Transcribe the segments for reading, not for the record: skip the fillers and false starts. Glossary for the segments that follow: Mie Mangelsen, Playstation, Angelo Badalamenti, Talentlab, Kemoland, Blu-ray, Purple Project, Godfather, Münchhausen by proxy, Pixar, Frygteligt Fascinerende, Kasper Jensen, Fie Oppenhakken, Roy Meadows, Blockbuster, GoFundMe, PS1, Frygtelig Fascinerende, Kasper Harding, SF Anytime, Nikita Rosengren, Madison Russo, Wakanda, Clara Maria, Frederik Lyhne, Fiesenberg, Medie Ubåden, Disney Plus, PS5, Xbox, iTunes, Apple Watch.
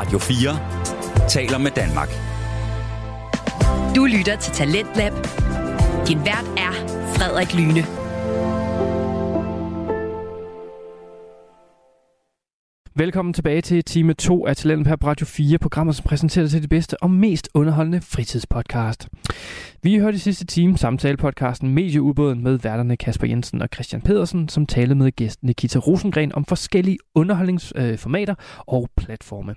Radio 4 taler med Danmark. Du lytter til Talentlab. Din vært er Frederik Lyhne. Velkommen tilbage til time 2 af Talentlab på Radio 4, programmet som præsenterer dig til det bedste og mest underholdende fritidspodcast. Vi hørte i sidste time samtalepodcasten Medie Ubåden med værterne Kasper Jensen og Christian Pedersen, som talte med gæsten Nikita Rosengren om forskellige underholdningsformater og platforme.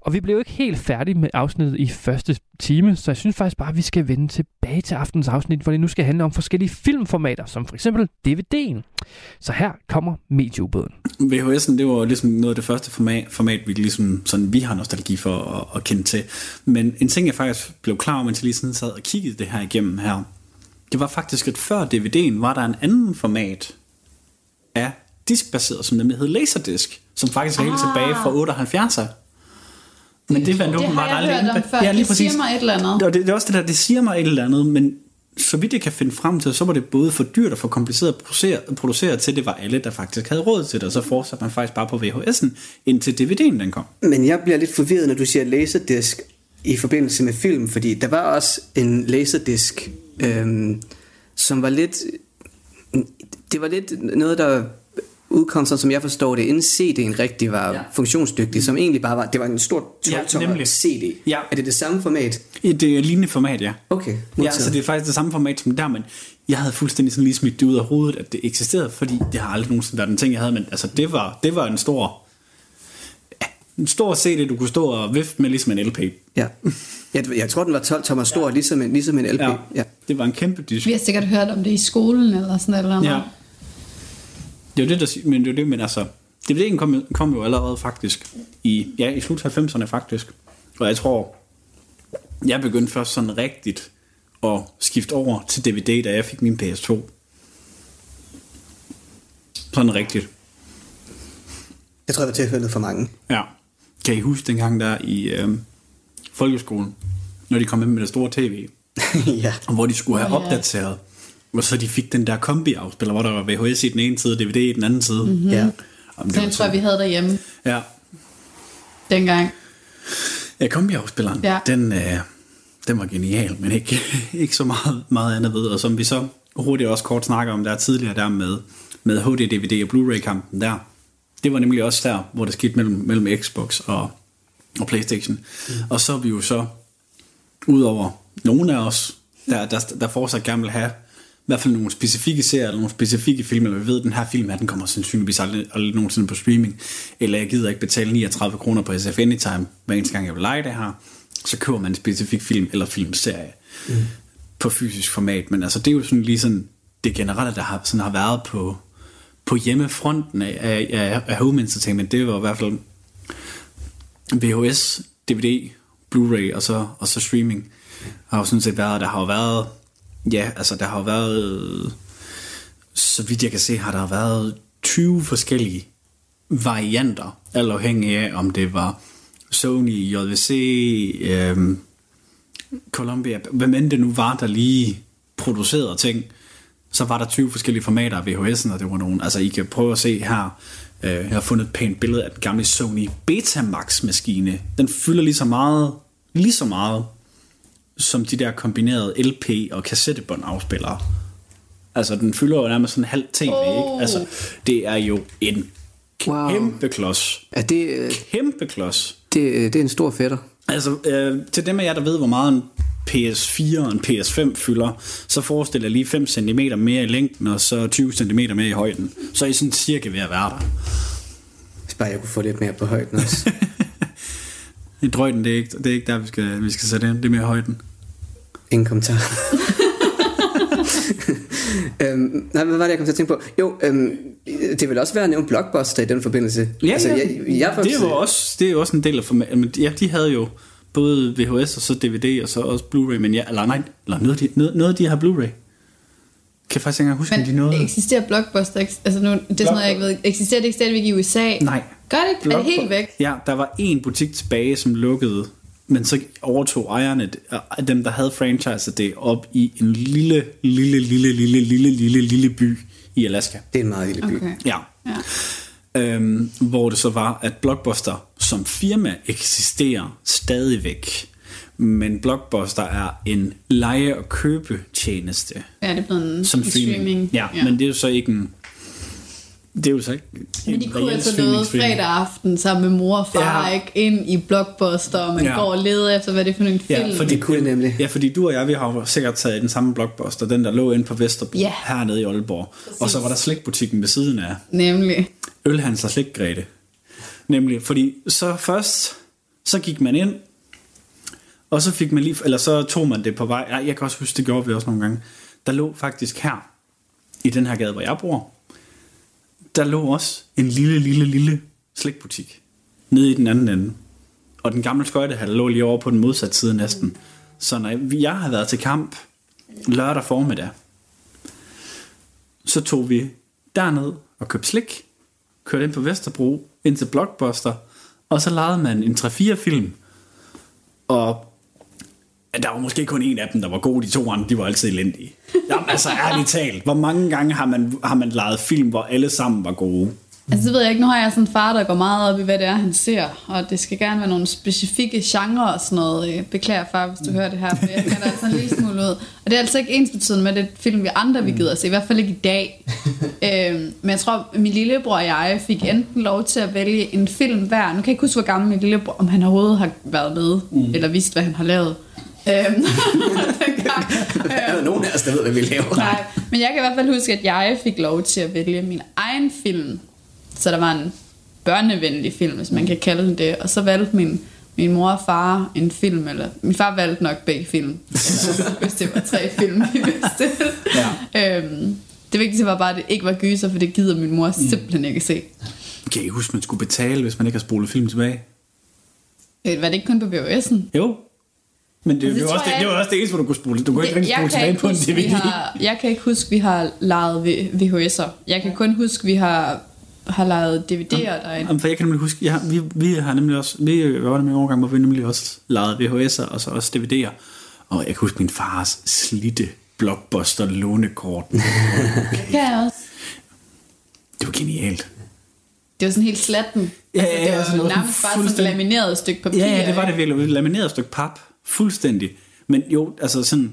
Og vi blev ikke helt færdige med afsnittet i første time, så jeg synes faktisk bare, at vi skal vende tilbage til aftenens afsnit, hvor det nu skal handle om forskellige filmformater, som for eksempel DVD'en. Så her kommer Medie Ubåden. VHS'en, det var ligesom noget af det første format vi ligesom sådan vi har nostalgi for at kende til. Men en ting jeg faktisk blev klar over, indtil lige sådan sad og kiggede det her igennem her, det var faktisk at før DVD'en var der en anden format af diskbaseret, som nemlig hed Laserdisc, som faktisk er helt tilbage fra 78'er. Men det var nu meget alene. Ja, lige præcis. Det siger mig et eller andet. Det er også det der, det siger mig et eller andet, men så vidt jeg kan finde frem til, så var det både for dyrt og for kompliceret at producere til, det var alle, der faktisk havde råd til det, og så fortsatte man faktisk bare på VHS'en, indtil DVD'en den kom. Men jeg bliver lidt forvirret, når du siger Laserdisc i forbindelse med film, fordi der var også en Laserdisc, som var lidt... Det var lidt noget, der udkom, som jeg forstår det, inden CD'en rigtig var funktionsdygtig, som egentlig bare var... Det var en stor 12-tommer CD. Ja. Er det samme format? Det er lignende format, ja. Okay. Ja, så det er faktisk det samme format som der, men jeg havde fuldstændig sådan lige smidt det ud af hovedet, at det eksisterede, fordi det har aldrig nogensinde været den ting, jeg havde, men altså, det var en stor CD, du kunne stå og vifte med, ligesom en LP. Ja. Jeg tror, den var 12-tommer stor, ligesom en LP. Ja. Ja. Det var en kæmpe disk. Vi har sikkert hørt om det i skolen, eller sådan eller andet. Ja. Det er jo det, der, men det er det, men altså, DVD'en kom jo allerede faktisk i slut 90'erne faktisk. Og jeg tror, jeg begyndte først sådan rigtigt at skifte over til DVD, da jeg fik min PS2. Sådan rigtigt. Jeg tror, det var tilfældet for mange. Ja. Kan I huske dengang der i folkeskolen, når de kom med det store tv? Ja. Og hvor de skulle have opdateret. Og så de fik den der kombi-afspiller, hvor der var VHS i den ene side, DVD i den anden side. Mm-hmm. Ja. Den tror jeg, vi havde derhjemme. Ja. Dengang. Ja, kombi-afspilleren. Ja. Den var genial, men ikke så meget andet ved. Og som vi så hurtigt også kort snakker om der tidligere der med HD-DVD og Blu-ray-kampen der. Det var nemlig også der, hvor det skete mellem Xbox og Playstation. Mm. Og så er vi jo så, udover nogle af os, der fortsat gerne vil have i hvert fald nogle specifikke serier, eller nogle specifikke film, eller vi ved, den her film her, den kommer sandsynligvis aldrig nogensinde på streaming, eller jeg gider ikke betale 39 kroner på SF Anytime, hver eneste gang jeg vil lege det her, så køber man en specifik film eller filmserie på fysisk format, men altså det er jo sådan lige sådan, det generelle, der har været på hjemmefronten af home entertainment, det var i hvert fald VHS, DVD, Blu-ray, og så streaming, har jo sådan set været, ja, altså der har været, så vidt jeg kan se, har der været 20 forskellige varianter, alt afhængig af, om det var Sony, JVC, Columbia, hvem end det nu var, der lige producerede ting, så var der 20 forskellige formater af VHS'en, og det var nogen, altså I kan prøve at se her, jeg har fundet et pænt billede af den gamle Sony Betamax-maskine, den fylder lige så meget, som de der kombinerede LP- og kassettebåndafspillere. Altså, den fylder jo nærmest sådan en halv tv, ikke? Altså, det er jo en kæmpe klods. Er det... Kæmpe klods. Det er en stor fætter. Altså, til dem af jer, der ved, hvor meget en PS4 og en PS5 fylder, så forestiller jeg lige 5 cm mere i længden, og så 20 cm mere i højden. Så er I sådan cirka ved at være der. Hvis bare jeg kunne få lidt mere på højden også. I drøjden, det er ikke der, vi skal sætte ind. Det er mere højden. Ingen kommentar. Nej, hvad var det, jeg kom til at tænke på? Jo, det vil også være at nævne Blockbuster i den forbindelse. Ja, altså, jeg det er jo også en del af format. Ja, de havde jo både VHS og så DVD og så også Blu-ray, men noget af de har Blu-ray. Kan jeg faktisk ikke huske, om de nåede. Eksisterer Blockbuster? Altså nu, det er sådan noget, jeg ikke ved. Eksisterer det ikke stadigvæk i USA? Nej. Gør det ikke? Er det helt væk? Ja, der var en butik tilbage, som lukkede, men så overtog ejerne, dem der havde franchise det, op i en lille by i Alaska. Det er en meget lille by. Okay. Ja. Hvor det så var, at Blockbuster som firma eksisterer stadigvæk, men Blockbuster er en leje- og købetjeneste. Ja, det er blevet en som streaming. Ja, ja, men det er jo så ikke en... Det er jo så ikke... Men de kunne altså noget fredag aften sammen med mor og far, ja, ikke, ind i Blockbuster, og man, ja, går og leder efter, hvad det er for en film. Ja, for det kunne nemlig. Ja, fordi du og jeg, vi har jo sikkert taget den samme Blockbuster, den der lå inde på Vesterbro, ja, hernede i Aalborg. Præcis. Og så var der slikbutikken ved siden af. Nemlig. Ølhans og slikgræde. Nemlig, fordi så først, så gik man ind, og så fik man lige, eller så tog man det på vej. Jeg kan også huske, det gjorde vi også nogle gange. Der lå faktisk her, i den her gade, hvor jeg bor, der lå også en lille slikbutik nede i den anden ende. Og den gamle skøjtehal lå lige over på den modsatte side næsten. Så når jeg havde været til kamp lørdag formiddag, så tog vi derned og købte slik, kørte ind på Vesterbro, ind til Blockbuster, og så lejede man en 3-4 film. Og der var måske kun en af dem, der var god. De to andre, de var altid elendige. Jamen altså, ærligt talt, hvor mange gange har man lejet film, hvor alle sammen var gode? Altså, det ved jeg ikke. Nu har jeg sådan en far, der går meget op i, hvad det er, han ser. Og det skal gerne være nogle specifikke genre og sådan noget. Beklager, far, hvis du hører det her, for jeg kan da altså en lille smule ud. Og det er altså ikke ensbetydende med det film, vi andre vil gider at se. I hvert fald ikke i dag. Men jeg tror, min lillebror og jeg fik enten lov til at vælge en film hver. Nu kan jeg ikke huske, hvor gammel min lillebror, om han overhovedet har været med, eller vidst, hvad han har lavet. Er der nogen af os, der ved, hvad vi laver? Nej, men jeg kan i hvert fald huske, at jeg fik lov til at vælge min egen film. Så der var en børnevenlig film, hvis man kan kalde den det. Og så valgte min mor og far en film, eller min far valgte nok begge film, hvis det var 3 film, vi vidste. Ja. Det vigtigste var bare, at det ikke var gyser, for det gider min mor simpelthen ikke se. Kan I huske, man skulle betale, hvis man ikke har spolet film tilbage? Var det ikke kun på VHS'en? Jo. Men det var også det eneste, hvor du kunne spole. Du kunne ikke spole tilbage på en DVD. Jeg kan ikke huske, vi har lejet VHS'er. Jeg kan kun huske, vi har lejet DVD'er derinde. For jeg kan nemlig huske, vi har nemlig også, vi var nemlig i overgang, hvor vi nemlig også lejet VHS'er og så også DVD'er. Og jeg kan huske min fars slidte Blockbuster-lånekort. Det kan jeg også. Det var genialt. Det var sådan helt slatten. Ja, altså, det var nærmest bare sådan et lamineret stykke papir. Ja, det var det virkelig. Et lamineret stykke pap. Fuldstændig. Men jo, altså sådan,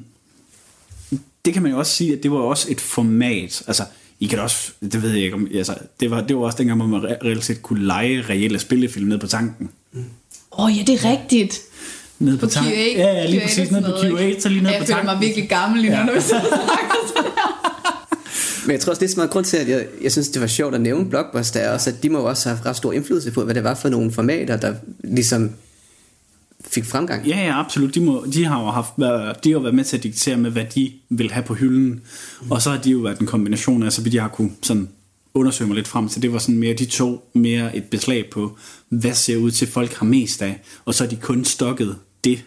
det kan man jo også sige, at det var også et format. Altså, I kan også, det ved jeg ikke om, altså, det var også dengang, hvor man reelt set kunne lege reelle spillefilm ned på tanken. Åh, ja, det er rigtigt. Nede på tanken. Ja, lige præcis, ned på Q8, så lige ned på tanken. Jeg føler mig virkelig gammel lige nu, når vi sidder og snakker sådan her. Men jeg tror også, det er så meget grund til, at jeg synes, det var sjovt at nævne Blockbuster, også at de må også have ret stor indflydelse på, hvad det var for nogle formater, der ligesom fik fremgang. Ja, ja, absolut. De har jo været med til at diktere med, hvad de vil have på hylden. Og så har de jo været en kombination af, så vidt jeg har kunne sådan undersøge mig lidt frem til. Det var sådan mere, de tog mere et beslag på, hvad ser ud til folk har mest af. Og så har de kun stokket det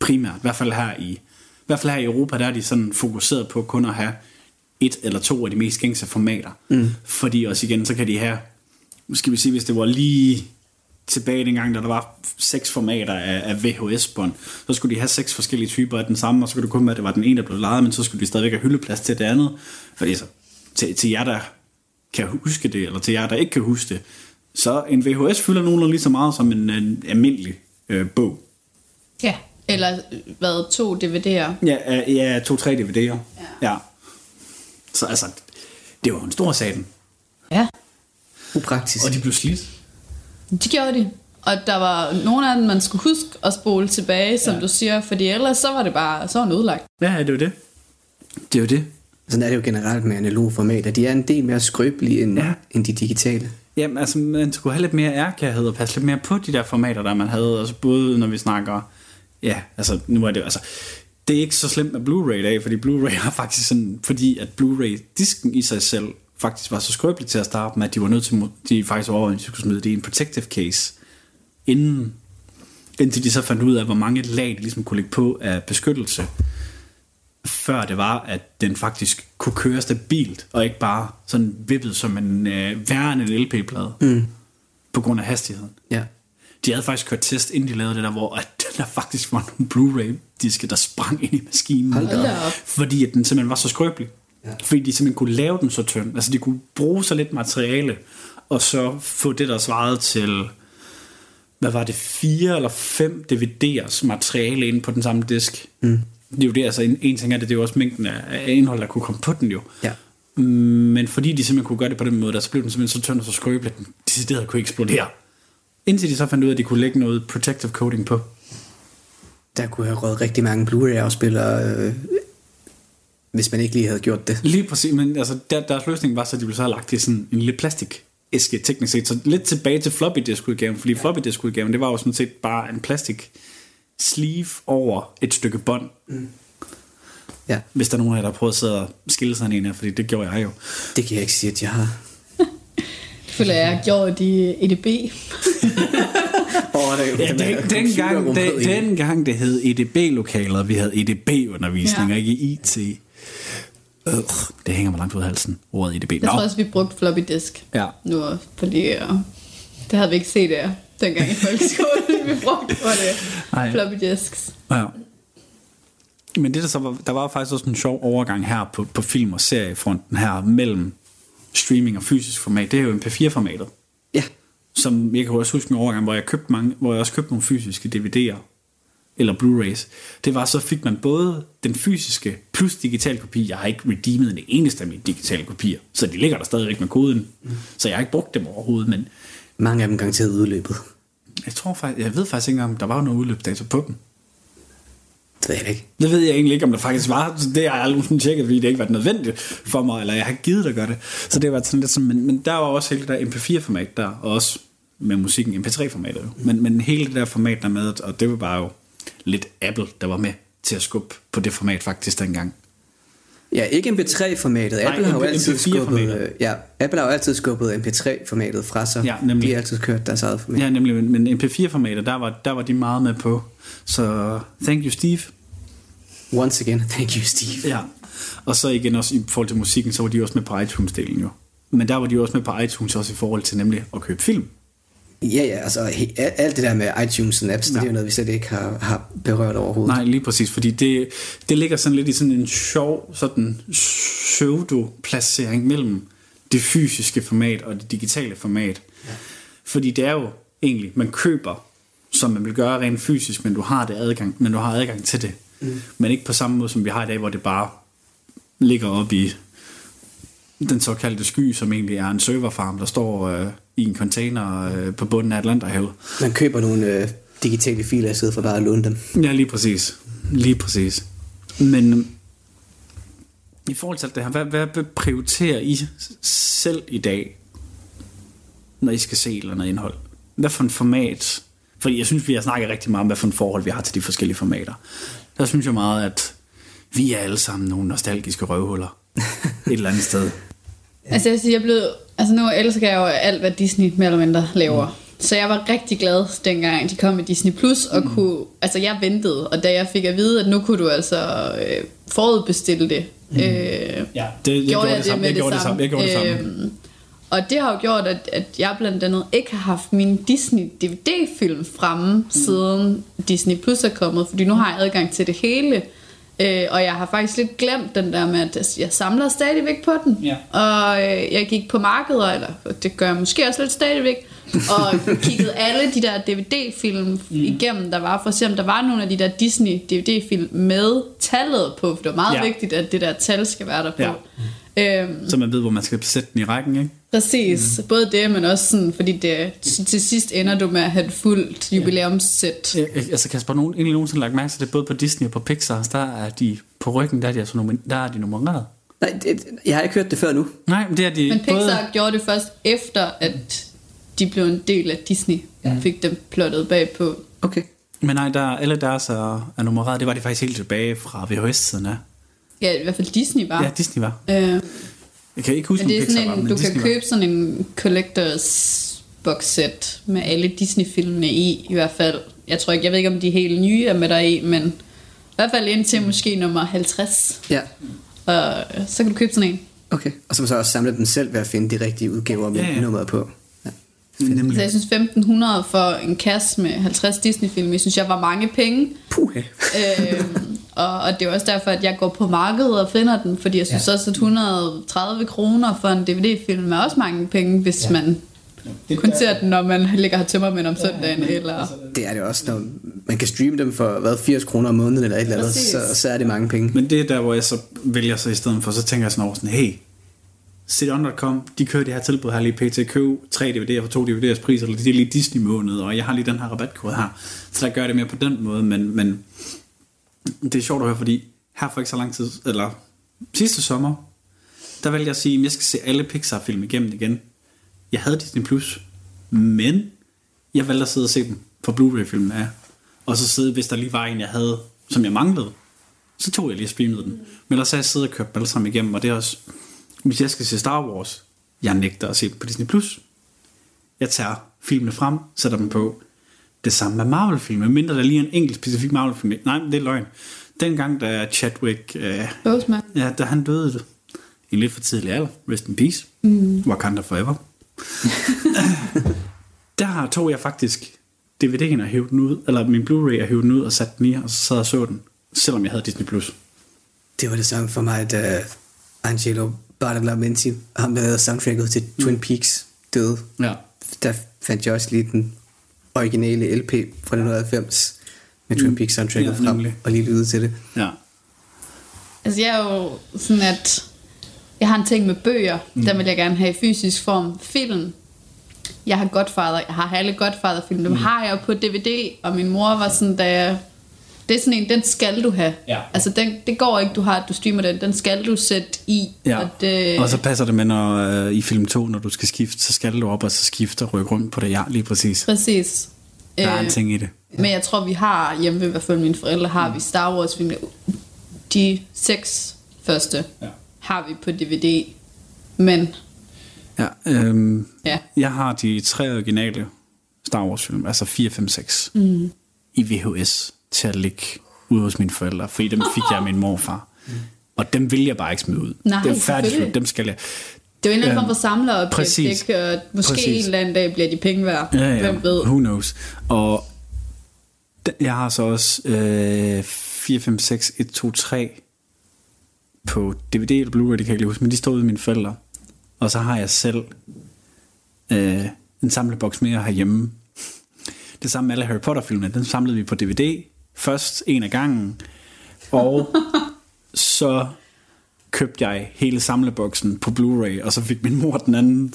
primært. I hvert fald her i Europa, der er de sådan fokuseret på kun at have 1 eller 2 af de mest gængse formater. Fordi også igen, så kan de have, skal vi sige, hvis det var lige tilbage dengang, da der var 6 formater af VHS-bånd, så skulle de have 6 forskellige typer af den samme, og så kunne det kun være, at det var den ene, der blev lejet, men så skulle de stadigvæk have hyldeplads til det andet. Fordi så, til jer, der kan huske det, eller til jer, der ikke kan huske det, så en VHS fylder nogenlunde lige så meget som en almindelig bog. Ja, eller hvad, 2 DVD'er? Ja, 2-3 DVD'er. Ja. Ja. Så altså, det var en stor saten. Ja. Upraktisk. Og de blev slidt. Det gjorde de. Og der var nogle af dem, man skulle huske at spole tilbage, som du siger, fordi ellers så var det bare sådan udlagt. Ja, det er jo det. Det er jo det. Sådan er det jo generelt med analoge formater. De er en del mere skrøbelige end de digitale. Jamen altså, man skulle have lidt mere ærkærhed og passe lidt mere på de der formater, der man havde. Altså både når vi snakker... Ja, altså nu er det altså... Det er ikke så slemt med Blu-ray i dag, fordi Blu-ray har faktisk sådan... Fordi at Blu-ray-disken i sig selv faktisk var så skrøbelig til at starte med, at de var nødt til... De faktisk overvejede, at de skulle smide det i en protective case... Indtil de så fandt ud af, hvor mange lag de ligesom kunne lægge på af beskyttelse, før det var, at den faktisk kunne køre stabilt, og ikke bare sådan vippet som en værende LP-plade, på grund af hastigheden. Ja. De havde faktisk kørt test, inden de lavede det der, hvor der faktisk var nogle Blu-ray-diske, der sprang ind i maskinen, fordi at den simpelthen var så skrøbelig. Ja. Fordi de simpelthen kunne lave den så tynd. Altså de kunne bruge så lidt materiale, og så få det, der svarede til... hvad var det, 4 eller 5 DVD'ers materiale inde på den samme disk. Mm. Det er jo det, altså en ting er det, det er jo også mængden af indhold, der kunne komme på den jo. Ja. Men fordi de simpelthen kunne gøre det på den måde, der så blev den simpelthen så tynd og så skrøbelig, at den decideret kunne eksplodere. Indtil de så fandt ud af, at de kunne lægge noget protective coating på. Der kunne have røget rigtig mange Blu-ray-afspillere, hvis man ikke lige havde gjort det. Lige præcis, men altså, deres løsning var så, at de blev så lagt i sådan en lille plastikæske, teknisk set. Så lidt tilbage til floppy disk-udgaven, fordi floppy disk-udgaven, det var jo sådan set bare en plastik sleeve over et stykke bånd. Mm. Ja. Hvis der er nogen af jer, der har prøvet at sidde og skille sig en af, fordi det gjorde jeg jo. Det kan jeg ikke sige, at jeg har. Det føler jeg gjorde i EDB. Dengang det hed EDB-lokaler, vi havde EDB-undervisning, ja. Ikke IT. Det hænger mig langt ud af halsen, ordet EDB. Jeg tror også, vi brugte floppy disk. Ja. Nu, fordi, det havde vi ikke set der, dengang i folkeskolen, vi brugte floppy disks. Ja. Men det der så var, der var faktisk også en sjov overgang her på film- og seriefronten her mellem streaming og fysisk format. Det er jo MP4-formatet. Ja. Som jeg kan også huske en overgang, hvor jeg også købte nogle fysiske DVD'er eller Blu-rays. Det var så fik man både den fysiske plus digital kopi. Jeg har ikke redeemet den eneste af mine digitale kopier, så de ligger der stadigvæk med koden. Mm. Så jeg har ikke brugt dem overhovedet, men mange af dem garanteret udløbet. Jeg ved faktisk ikke om der var noget udløbsdato på dem. Det ved jeg egentlig ikke, om der faktisk var. Så det har jeg aldrig sådan tjekket, fordi det ikke var nødvendigt for mig, eller jeg har givet at gøre det. Så det var sådan lidt som, men der var også hele det der MP4-format der, og også med musikken MP3-formatet jo. Men hele det der format der med, og det var bare jo lidt Apple, der var med til at skubbe på det format faktisk dengang. Ja, ikke MP3-formatet. Apple har jo altid skubbet MP3-formatet fra sig. Ja, nemlig. De har altid kørt deres eget format. Ja, nemlig, men MP4-formatet, der var de meget med på. Så thank you, Steve. Once again, thank you, Steve. Ja, og så igen også i forhold til musikken, så var de også med på iTunes-delen jo. Men der var de også med på iTunes også i forhold til nemlig at købe film. Ja, altså alt det der med iTunes og apps, ja. Det er jo noget, vi slet ikke har berørt overhovedet. Nej, lige præcis, fordi det ligger sådan lidt i sådan en sjov sådan pseudo-placering mellem det fysiske format og det digitale format. Ja. Fordi det er jo egentlig, man køber, som man vil gøre rent fysisk, men du har adgang til det. Mm. Men ikke på samme måde, som vi har i dag, hvor det bare ligger op i den såkaldte sky, som egentlig er en serverfarm, der står i en container på bunden af Atlanterhavet. Man køber nogle digitale filer i stedet for bare at låne dem. Ja, lige præcis. Lige præcis. Men i forhold til det her, hvad prioriterer I selv i dag, når I skal se et eller andet indhold? Hvad for en format? Fordi jeg synes, vi har snakket rigtig meget om, hvad for en forhold vi har til de forskellige formater. Der synes jeg meget, at vi er alle sammen nogle nostalgiske røvhuller et eller andet sted. Ja. Altså jeg vil sige, nu elsker jeg jo alt, hvad Disney mere eller mindre laver. Mm. Så jeg var rigtig glad dengang, de kom med Disney Plus, og kunne, altså jeg ventede, og da jeg fik at vide, at nu kunne du altså forudbestille det. Mm. Ja, det gjorde jeg det med det samme. Og det har jo gjort, at jeg blandt andet ikke har haft min Disney-DVD-film fremme, siden Disney Plus er kommet, fordi nu har jeg adgang til det hele. Og jeg har faktisk lidt glemt den der med, at jeg samler stadigvæk på den. Ja. Og jeg gik på markeder, eller det gør jeg måske også lidt stadigvæk, og kiggede alle de der DVD-film igennem, der var, for at se, om der var nogle af de der Disney-DVD-film med tallet på, for det var meget vigtigt, at det der tal skal være der på. Ja. Så man ved, hvor man skal sætte den i rækken, ikke? Præcis, både det, men også sådan, fordi det, til sidst ender du med at have et fuldt jubilæumssæt. Ja. Altså Kasper, egentlig nogensinde lagt mærke til det, både på Disney og på Pixar, der er de på ryggen, der er de nummereret. Nej, jeg har ikke hørt det før nu. Nej, men det er de. Men Pixar gjorde det først efter, at de blev en del af Disney, fik dem plottet bagpå. Okay. Men nej, alle deres er nummereret, det var de faktisk helt tilbage fra VHS-siden af. Ja, i hvert fald Disney var. Ja, Disney var. Jeg kan ikke huske, om Pixar var, men Disney var. Du kan købe sådan en collectors box-set med alle Disney-filmene i hvert fald. Jeg ved ikke, om de helt nye er med der i, men i hvert fald indtil måske nummer 50. Ja. Og så kan du købe sådan en. Okay, og så må du også samle dem selv ved at finde de rigtige udgaver med nummeret på. Ja. Så jeg synes 1500 for en kasse med 50 Disney-film, jeg synes, jeg var mange penge. Puh. Og det er også derfor, at jeg går på markedet og finder den, fordi jeg synes også, at 130 kroner for en DVD-film er også mange penge, hvis man kun ser den, når man ligger og har tømmermænd om søndagen. Eller... Det er det også, når man kan streame dem for 80 kroner om måneden eller et eller andet, så er det mange penge. Men det er der, hvor jeg så vælger så i stedet for, så tænker jeg sådan over sådan, hey, sit.com, de kører det her tilbud her lige pt. Køb 3 DVD'er for 2 DVD'ers pris, eller det er lige Disney-måned, og jeg har lige den her rabatkode her, så der gør det mere på den måde, men det er sjovt at høre, fordi her for ikke så lang tid, eller sidste sommer, der valgte jeg at sige, at jeg skal se alle Pixar-film igennem igen. Jeg havde Disney Plus, men jeg valgte at sidde og se dem fra Blu-ray-filmen af, og så sidde, hvis der lige var en, jeg havde, som jeg manglede, så tog jeg lige og streamede den. Men ellers har jeg siddet og kørt dem alle sammen igennem, og det er også... Hvis jeg skal se Star Wars, jeg nægter at se dem på Disney Plus. Jeg tager filmene frem, sætter dem på. Det samme med Marvel-filmer, mindre der lige en enkelt specifik Marvel-film. Nej, det er løgn. Dengang, da Chadwick... Boseman. Ja, da han døde i lidt for tidlig alder. Rest in peace. Wakanda forever. Der tog jeg faktisk DVD'en og hævde den ud, eller min Blu-ray og hævde den ud og satte den i, og så sad og så den, selvom jeg havde Disney Plus. Det var det samme for mig, da Angelo Badalamenti, ham der lavede soundtracket til Twin Peaks, døde. Ja. Der fandt jeg også lige den originale LP fra 1990 med Twin Peaks soundtracket frem og lige lyttede til det. Ja. Altså jeg er jo sådan, at jeg har en ting med bøger, der vil jeg gerne have i fysisk form. Film, jeg har Godfather, jeg har alle Godfather-film, dem har jeg på DVD, og min mor var sådan, det er sådan en, den skal du have. Ja. Altså det går ikke, du streamer den. Den skal du sætte i. Ja. Og så passer det med, når i film 2, når du skal skifte, så skal du op og så skifte og rykke rundt på det. Ja, lige præcis. Præcis. Der er en ting i det. Men jeg tror, vi har hjemme ved i hvert fald mine forældre, har vi Star Wars film. De 6 første har vi på DVD. Men... Ja, jeg har de 3 originale Star Wars film, altså 4, 5, 6 i VHS. Til at ligge ude hos mine forældre, fordi dem fik jeg af min morfar. Og dem vil jeg bare ikke smide ud. Nej, det er færdigt, dem skal jeg. Det er jo en eller anden form for samlerobjekt, ikke? Måske en eller anden dag bliver de penge værd. Ja. Hvem ved? Who knows? Og jeg har så også 4, 5, 6, 1, 2, 3 på DVD eller Blu-ray, det kan jeg ikke huske, men de står ude af mine forældre. Og så har jeg selv en samleboks mere herhjemme. Det samme med alle Harry Potter-filmene, den samlede vi på DVD. Først en af gangen, og så købte jeg hele samleboksen på Blu-ray, og så fik min mor den anden,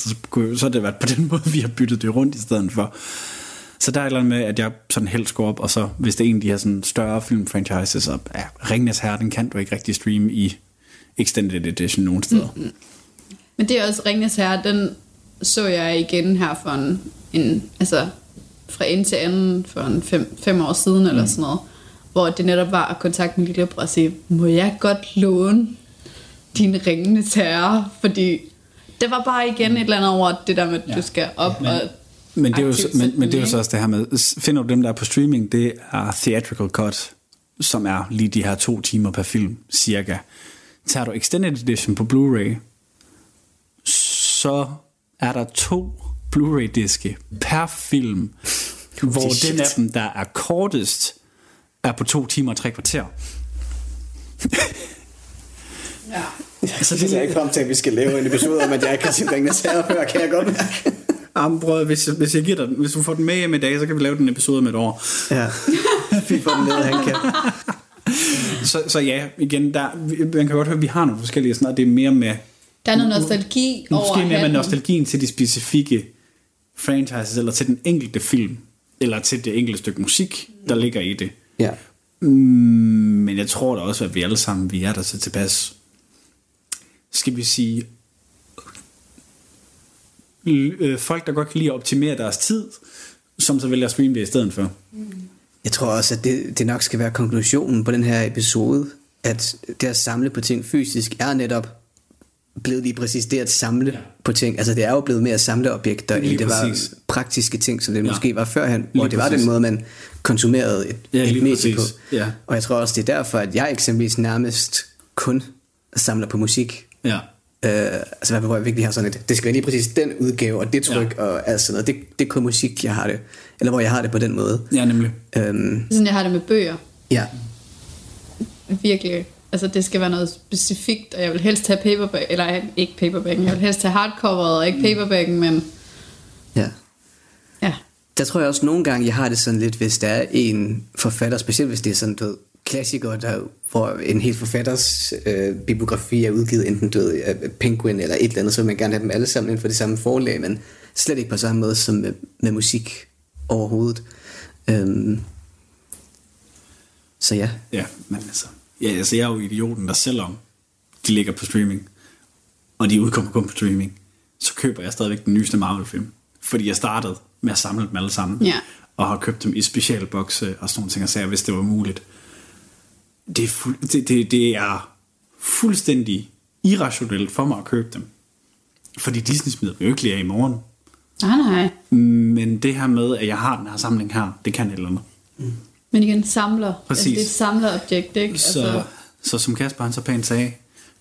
så det været på den måde, vi har byttet det rundt i stedet for. Så der er et eller andet med, at jeg sådan helst går op, og så hvis det er en af de her sådan større filmfranchises, så ja, Ringenes Herre, den kan du ikke rigtig streame i Extended Edition nogen steder. Men det er også Ringenes Herre, den så jeg igen her for en altså... fra en til anden for en 5 år siden eller sådan noget, hvor det netop var at kontakte min lillebror og sige, må jeg godt låne dine Ringende Herre, fordi det var bare igen et eller andet over det der med, at du skal op og men det er jo så, men det er jo så også det her med, finder du dem der er på streaming, det er theatrical cut, som er lige de her 2 timer per film cirka. Tager du extended edition på Blu-ray, så er der 2 Blu-ray-diske per film, hvor den af dem, der er kortest, er på 2 timer og 3 kvarter. Ja. Så det er ikke kommet til, at vi skal lave en episode om, at jeg ikke kan sige Ringenes Herre før, kan jeg godt mærke. Jamen bror, hvis jeg giver dig den, hvis du får den med hjem i dag, så kan vi lave den episode om et år. Ja, vi får den ned, han kan. Så ja, igen, der, man kan godt høre, at vi har nogle forskellige sådan noget, det er mere med... Der er noget nostalgi over måske mere med nostalgien til de specifikke franchises, eller til den enkelte film, eller til det enkelte stykke musik, der ligger i det. Ja. Men jeg tror da også, at vi alle sammen, vi er der så tilpas, skal vi sige, folk, der godt kan lide at optimere deres tid, som så vælger at streame det i stedet for. Jeg tror også, at det nok skal være konklusionen på den her episode, at det at samle på ting fysisk er netop blevet lige præcis det at samle på ting. Altså det er jo blevet mere samleobjekter, end det var praktiske ting, som det måske var førhen, hvor det var den måde, man konsumerede et medie på. Ja. Og jeg tror også, det er derfor, at jeg eksempelvis nærmest kun samler på musik. Ja. Altså hvor jeg virkelig har sådan et, det skal være lige præcis den udgave, og det tryk, og alt sådan noget. Det er kun musik, jeg har det. Eller hvor jeg har det på den måde. Ja, nemlig. Sådan jeg har det med bøger. Ja. Virkelig. Altså det skal være noget specifikt, og jeg vil helst have paperback, eller ikke paperbacken, jeg vil helst have hardcoveret og ikke paperbacken, men Ja. Ja. Der tror jeg også nogle gange, jeg har det sådan lidt, hvis der er en forfatter, specielt hvis det er sådan, du ved, klassikere, der, hvor en helt forfatters bibliografi er udgivet, enten du ved, Penguin eller et eller andet, så vil man gerne have dem alle sammen inden for det samme forlag, men slet ikke på samme måde som med musik overhovedet. Så ja. Ja, men altså, jeg er jo idioten, der selvom de ligger på streaming, og de udkommer kun på streaming, så køber jeg stadigvæk den nyeste Marvel-film. Fordi jeg startede med at samle dem alle sammen, ja. Og har købt dem i specialbokse og sådan nogle ting, og sager, hvis det var muligt. Det er fuldstændig irrationelt for mig at købe dem. Fordi Disney smider dem jo ikke lige af i morgen. Nej. Men det her med, at jeg har den her samling her, det kan et eller andet. Mm. Men igen, samler. Præcis. Altså, det er et samlerobjekt, ikke? Så som Kasper han så pænt sagde,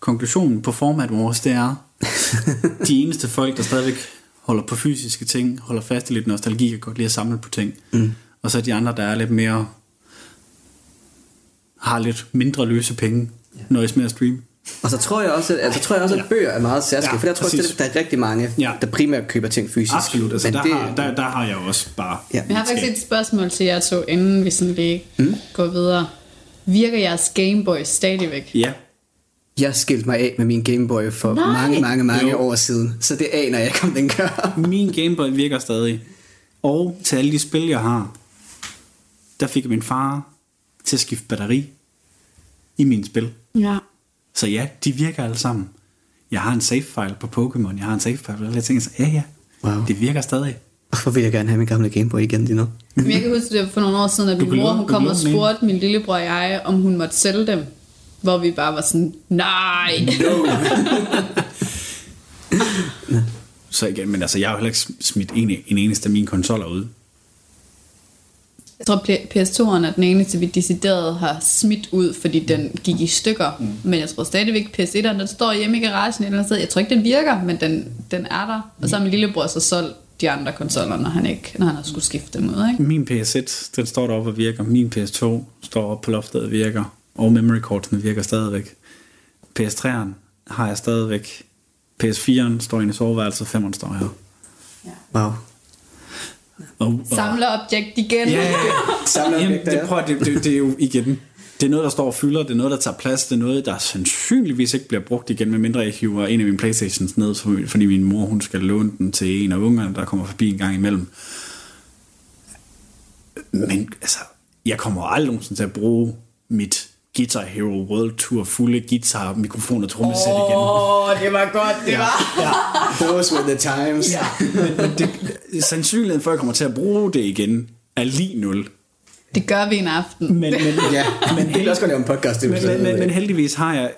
konklusionen på format vores, det er, de eneste folk, der stadigvæk holder på fysiske ting, holder fast i lidt nostalgi og godt lide at samle på ting. Mm. Og så de andre, der er lidt mere, har lidt mindre løse penge, nøjes med at streame. Og så tror jeg også, at bøger er meget særskilt, for der tror jeg, at der er rigtig mange, der primært køber ting fysisk. Absolut, altså, der har jeg også bare... Ja. Jeg har faktisk et spørgsmål til jer to, inden vi sådan lige går videre. Virker jeres Gameboy stadigvæk? Ja. Jeg skilte mig af med min Gameboy for mange år siden, så det aner jeg ikke, om den gør. Min Gameboy virker stadig. Og til alle de spil, jeg har, der fik min far til at skifte batteri i mine spil. Ja. Så ja, de virker alle sammen. Jeg har en save-file på Pokémon, jeg har en save-file på alle de ting, så ja, wow. Det virker stadig. Hvorfor vil jeg gerne have min gamle Gameboy igen lige nu? Men jeg kan huske, det var for nogle år siden, at min mor hun kom og spurgte min lillebror og jeg, om hun måtte sælge dem. Hvor vi bare var sådan, nej! No. Så igen, men altså, jeg har jo heller ikke smidt en eneste af mine konsoller ud. Jeg tror, PS2'eren er den eneste, vi decideret har smidt ud, fordi den gik i stykker. Mm. Men jeg tror stadigvæk, PS1'eren, den står hjemme i garagen et eller andet sted. Jeg tror ikke, den virker, men den er der. Og så har min lillebror så solgt de andre konsoller, når han har skulle skifte dem ud. Ikke? Min PS1, den står deroppe og virker. Min PS2 står oppe på loftet og virker. Og memory cardene virker stadigvæk. PS3'eren har jeg stadigvæk. PS4'eren står inde i soveværelset, 5'eren står her. Ja. Wow. Samler objekt igen. Yeah. Jamen, det er jo igen. Det er noget, der står og fylder. Det er noget, der tager plads. Det er noget, der sandsynligvis ikke bliver brugt igen, medmindre jeg hiver en af mine Playstations ned, fordi min mor hun skal låne den til en af ungerne, der kommer forbi en gang imellem. Men altså, jeg kommer aldrig nogensinde til at bruge mit Guitar Hero World Tour fulde guitar, mikrofon og trommesæt igen. Det var godt, det var. Ja. Those were the times. Ja. Men sandsynligheden for, at jeg kommer til at bruge det igen, er lige 0. Det gør vi en aften. Men heldigvis har jeg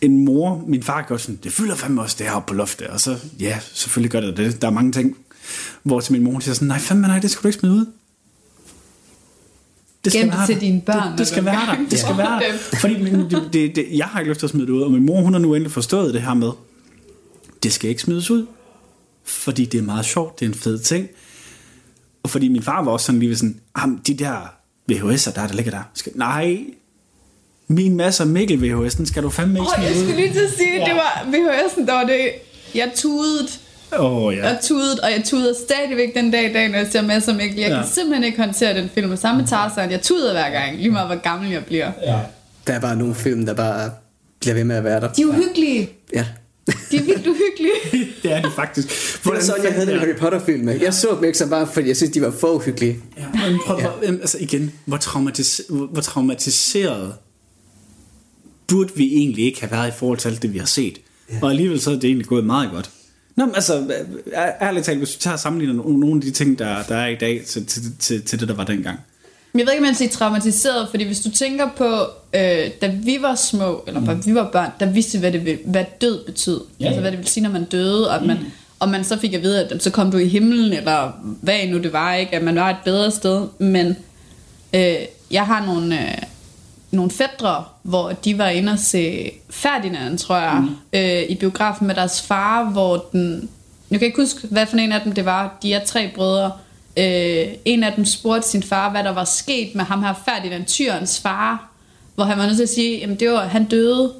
en mor, min far gør sådan, det fylder fandme også det her på loftet, og så, ja, selvfølgelig gør det det. Der er mange ting, hvor til min mor siger sådan, nej, det skal du ikke smide ud. Det skal være til dine børn. Det skal være der. Det skal være der. Fordi jeg har ikke lyst til at smide det ud, og min mor, hun har nu endelig forstået det her med, det skal ikke smides ud, fordi det er meget sjovt, det er en fed ting. Og fordi min far var også sådan lige ved sådan, de der VHS'er, der ligger der. Nej, min masse Mikkel VHS'en skal du fandme ikke smide ud. Jeg skulle lige til at sige, det var VHS'en, der var det. Jeg tudede. Jeg tuder stadigvæk den dag i dag, når jeg ser masser af Mikkel. Jeg kan simpelthen ikke håndtere den film, og samme med Tarzan. Jeg tuder hver gang, lige meget hvor gammel jeg bliver. Ja. Der er bare nogle film, der bare bliver ved med at være der. De er uhyggelige. Ja. De er vildt uhyggelige. Det er de faktisk. Hvordan så jeg havde den Harry Potter-film, ikke? Jeg så dem ikke så bare, fordi jeg synes, de var for uhyggelige. Ja. Men altså igen, hvor traumatiseret burde vi egentlig ikke have været i forhold til alt det, vi har set. Ja. Og alligevel så er det egentlig gået meget godt. Nå, men altså, ærligt talt, hvis du tager og sammenligner nogle af de ting, der er i dag til det, der var dengang. Men jeg ved ikke, om jeg vil sige traumatiseret, fordi hvis du tænker på, da vi var små, eller bare vi var børn, der vidste vi, hvad død betød. Ja. Altså, hvad det ville sige, når man døde, og man så fik at vide, at så kom du i himlen, eller hvad nu det var, ikke? At man var et bedre sted. Men jeg har nogle fætre, hvor de var inde og se Ferdinand, tror jeg, i biografen med deres far, hvor nu kan jeg ikke huske, hvad for en af dem det var. De er 3 brødre. En af dem spurgte sin far, hvad der var sket med ham her Ferdinand, tyrens far, hvor han var nødt til at sige, jamen det var, han døde.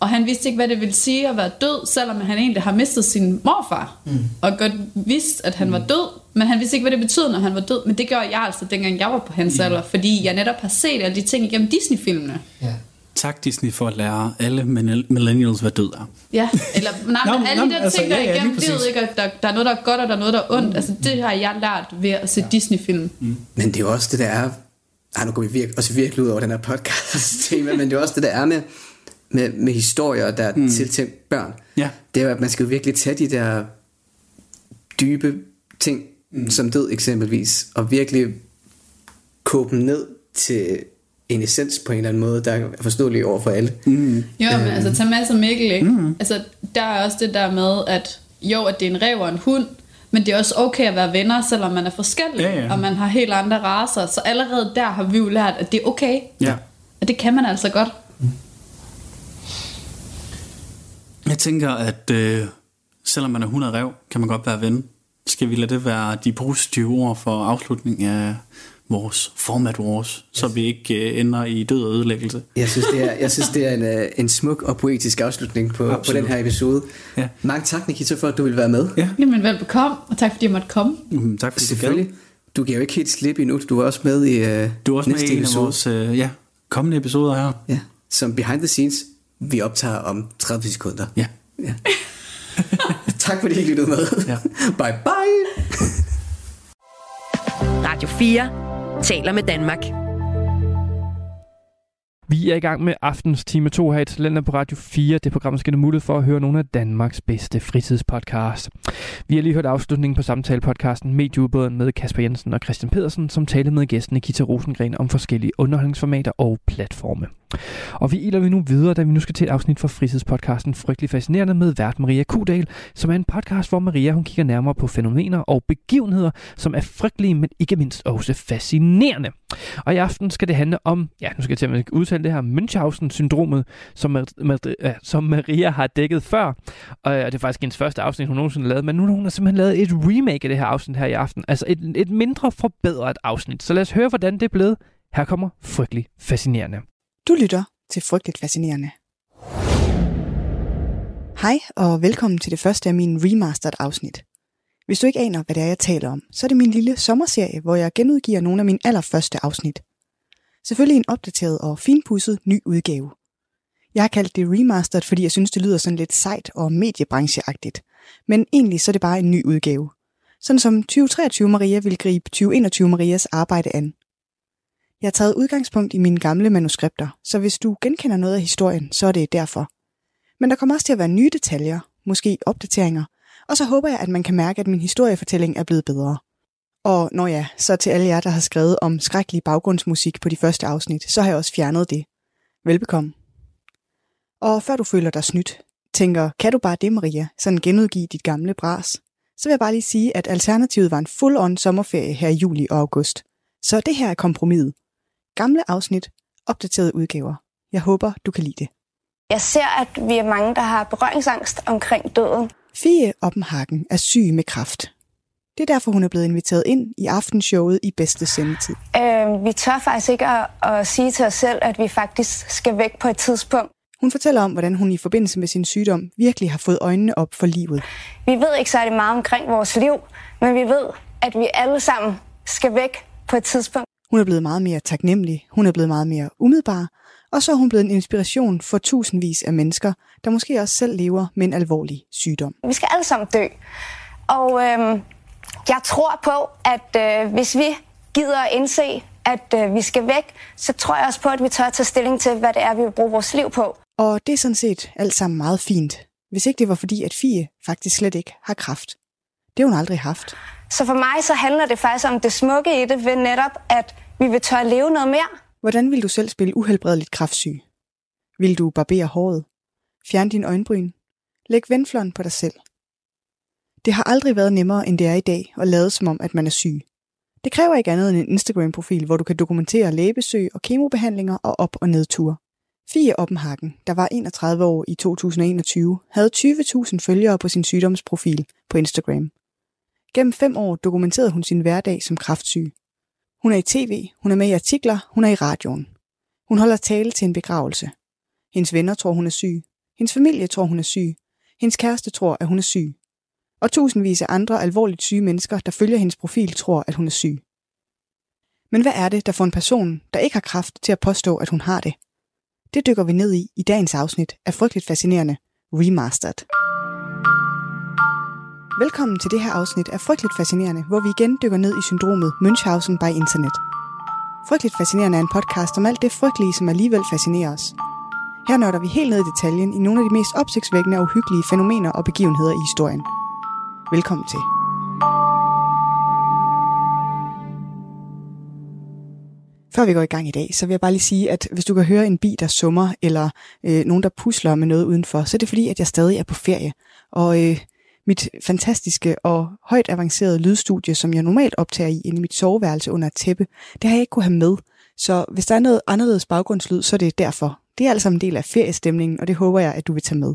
Og han vidste ikke, hvad det ville sige at være død, selvom han egentlig har mistet sin morfar. Mm. Og godt vidste, at han var død, men han vidste ikke, hvad det betød, når han var død. Men det gjorde jeg altså, dengang jeg var på hans alder, fordi jeg netop har set alle de ting igennem Disney-filmene. Ja. Tak Disney for at lære alle millennials, hvad død er. Ja, eller nej, men alle de der ting, der er igennem livet, ikke? Der er noget, der er godt, og der er noget, der er ondt. Altså, det har jeg lært ved at se Disney-film. Mm. Men det er jo også det, der er... Ej, nu går vi virkelig ud over den her podcast-tema, men det er også det, der er med historier, der er tiltænkt børn. Ja. Det er jo, at man skal jo virkelig tage de der dybe ting, som død eksempelvis, og virkelig kåbe dem ned til en essens på en eller anden måde, der er forståelig over for alle. Mm. Jo, men altså, tag masser af Mikkel, ikke? Mm. Altså, der er også det der med, at jo, at det er en ræv og en hund, men det er også okay at være venner, selvom man er forskellig, og man har helt andre racer. Så allerede der har vi jo lært, at det er okay. Ja. Og det kan man altså godt. Jeg tænker, at selvom man er 100 ræv, kan man godt være ven. Skal vi lade det være de positive ord for afslutningen af vores format wars, så vi ikke ender i død og ødelæggelse? Jeg synes, det er en smuk og poetisk afslutning på den her episode. Ja. Mange tak, Nikita, for at du ville være med. Ja. Jamen velbekomme, og tak fordi jeg måtte komme. Tak fordi selvfølgelig. Du giver jo ikke helt slip endnu. Du er også med i næste episode. Du er også med i en af vores kommende episoder her. Ja. Som behind the scenes, vi optager om 30 sekunder. Ja. Ja. Tak fordi I lyttede med. Ja. Bye bye. Radio 4 taler med Danmark. Vi er i gang med aftens time 2 her i Talentlab på Radio 4. Det program skal have mulighed for at høre nogle af Danmarks bedste fritidspodcast. Vi har lige hørt afslutningen på samtalepodcasten Medie Ubåden med Kasper Jensen og Christian Pedersen, som talte med gæsten Nikita Rosengren om forskellige underholdningsformater og platforme. Og vi iler vi nu videre, da vi nu skal til et afsnit fra fritidspodcasten Frygtelig Fascinerende med vært Maria Kudahl, som er en podcast, hvor Maria hun kigger nærmere på fænomener og begivenheder, som er frygtelige, men ikke mindst også fascinerende. Og i aften skal det handle om, nu skal jeg til at udtale det her, Münchhausen-syndromet, som Maria har dækket før. Og det er faktisk hendes første afsnit, hun nogensinde lavede, men nu har hun simpelthen lavet et remake af det her afsnit her i aften. Altså et mindre forbedret afsnit. Så lad os høre, hvordan det er blevet. Her kommer Frygtelig Fascinerende. Du lytter til Frygteligt Fascinerende. Hej og velkommen til det første af min remastered afsnit. Hvis du ikke aner, hvad det er, jeg taler om, så er det min lille sommerserie, hvor jeg genudgiver nogle af mine allerførste afsnit. Selvfølgelig en opdateret og finpudset ny udgave. Jeg har kaldt det remastered, fordi jeg synes, det lyder sådan lidt sejt og mediebrancheagtigt. Men egentlig så er det bare en ny udgave. Sådan som 2023 Maria vil gribe 2021 Marias arbejde an. Jeg har taget udgangspunkt i mine gamle manuskripter, så hvis du genkender noget af historien, så er det derfor. Men der kommer også til at være nye detaljer, måske opdateringer, og så håber jeg, at man kan mærke, at min historiefortælling er blevet bedre. Og når så til alle jer, der har skrevet om skrækkelig baggrundsmusik på de første afsnit, så har jeg også fjernet det. Velbekomme. Og før du føler dig snydt, tænker, kan du bare det, Maria, sådan genudgive dit gamle bras, så vil jeg bare lige sige, at alternativet var en full-on sommerferie her i juli og august. Så det her er kompromiset. Gamle afsnit, opdaterede udgaver. Jeg håber, du kan lide det. Jeg ser, at vi er mange, der har berøringsangst omkring døden. Fie Oppenhakken er syg med kræft. Det er derfor, hun er blevet inviteret ind i aftenshowet i bedste sendetid. Vi tør faktisk ikke at sige til os selv, at vi faktisk skal væk på et tidspunkt. Hun fortæller om, hvordan hun i forbindelse med sin sygdom virkelig har fået øjnene op for livet. Vi ved ikke særlig meget omkring vores liv, men vi ved, at vi alle sammen skal væk på et tidspunkt. Hun er blevet meget mere taknemmelig, hun er blevet meget mere umiddelbar, og så er hun blevet en inspiration for tusindvis af mennesker, der måske også selv lever med en alvorlig sygdom. Vi skal alle sammen dø, og jeg tror på, at hvis vi gider at indse, at vi skal væk, så tror jeg også på, at vi tør at tage stilling til, hvad det er, vi vil bruge vores liv på. Og det er sådan set alt sammen meget fint, hvis ikke det var fordi, at Fie faktisk slet ikke har kræft. Det har hun aldrig haft. Så for mig så handler det faktisk om det smukke i det ved netop, at vi vil tør leve noget mere. Hvordan vil du selv spille uhelbredeligt kræftsyg? Vil du barbere håret? Fjerne din øjenbryn? Læg venflon på dig selv? Det har aldrig været nemmere, end det er i dag at lade som om, at man er syg. Det kræver ikke andet end en Instagram-profil, hvor du kan dokumentere lægebesøg og kemobehandlinger og op- og nedture. Fie Oppenhakken, der var 31 år i 2021, havde 20.000 følgere på sin sygdomsprofil på Instagram. Gennem 5 år dokumenterede hun sin hverdag som kræftsyg. Hun er i tv, hun er med i artikler, hun er i radioen. Hun holder tale til en begravelse. Hendes venner tror, hun er syg. Hendes familie tror, hun er syg. Hendes kæreste tror, at hun er syg. Og tusindvis af andre alvorligt syge mennesker, der følger hendes profil, tror, at hun er syg. Men hvad er det, der får en person, der ikke har kræft, til at påstå, at hun har det? Det dykker vi ned i dagens afsnit af Frygteligt Fascinerende Remastered. Velkommen til det her afsnit af Frygteligt Fascinerende, hvor vi igen dykker ned i syndromet Münchhausen by Internet. Frygteligt Fascinerende er en podcast om alt det frygtelige, som alligevel fascinerer os. Her nørder vi helt ned i detaljen i nogle af de mest opsigtsvækkende og uhyggelige fænomener og begivenheder i historien. Velkommen til. Før vi går i gang i dag, så vil jeg bare lige sige, at hvis du kan høre en bi, der summer, eller nogen, der pusler med noget udenfor, så er det fordi, at jeg stadig er på ferie. Og mit fantastiske og højt avancerede lydstudie, som jeg normalt optager i inde i mit soveværelse under et tæppe, det har jeg ikke kunne have med. Så hvis der er noget anderledes baggrundslyd, så er det derfor. Det er altså en del af feriestemningen, og det håber jeg, at du vil tage med.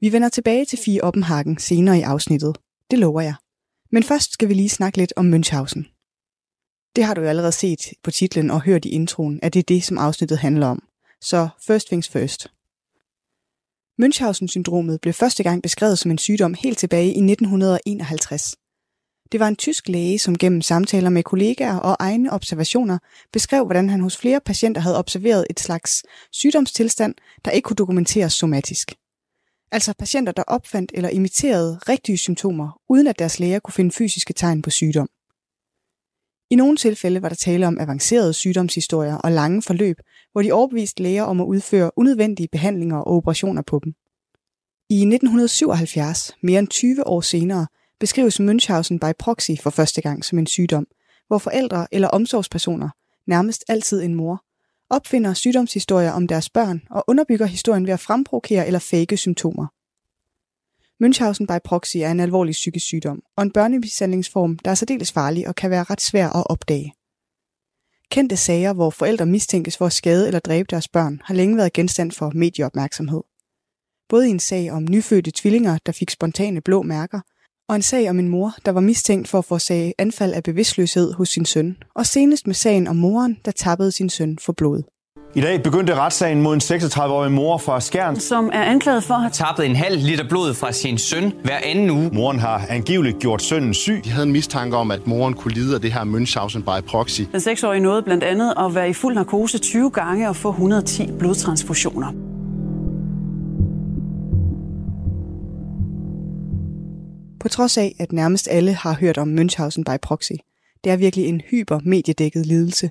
Vi vender tilbage til Fie Oppenhakken senere i afsnittet. Det lover jeg. Men først skal vi lige snakke lidt om Münchhausen. Det har du jo allerede set på titlen og hørt i introen, at det er det, som afsnittet handler om. Så first things first. Münchhausen-syndromet blev første gang beskrevet som en sygdom helt tilbage i 1951. Det var en tysk læge, som gennem samtaler med kollegaer og egne observationer beskrev, hvordan han hos flere patienter havde observeret et slags sygdomstilstand, der ikke kunne dokumenteres somatisk. Altså patienter, der opfandt eller imiterede rigtige symptomer, uden at deres læger kunne finde fysiske tegn på sygdom. I nogle tilfælde var der tale om avancerede sygdomshistorier og lange forløb, hvor de overbeviste læger om at udføre unødvendige behandlinger og operationer på dem. I 1977, mere end 20 år senere, beskrives Münchhausen by proxy for første gang som en sygdom, hvor forældre eller omsorgspersoner, nærmest altid en mor, opfinder sygdomshistorier om deres børn og underbygger historien ved at fremprovokere eller fake symptomer. Münchhausen by proxy er en alvorlig psykisk sygdom og en børnemishandlingsform, der er særdeles farlig og kan være ret svær at opdage. Kendte sager, hvor forældre mistænkes for at skade eller dræbe deres børn, har længe været genstand for medieopmærksomhed. Både i en sag om nyfødte tvillinger, der fik spontane blå mærker, og en sag om en mor, der var mistænkt for at forårsage anfald af bevidstløshed hos sin søn, og senest med sagen om moren, der tappede sin søn for blod. I dag begyndte retssagen mod en 36-årig mor fra Skjern, som er anklaget for at have tappet en halv liter blod fra sin søn hver anden uge. Moren har angiveligt gjort sønnen syg. De havde en mistanke om, at moren kunne lide af det her Münchhausen by proxy. Den 6-årige nåede blandt andet at være i fuld narkose 20 gange og få 110 blodtransfusioner. På trods af, at nærmest alle har hørt om Münchhausen by proxy, det er virkelig en hypermediedækket lidelse,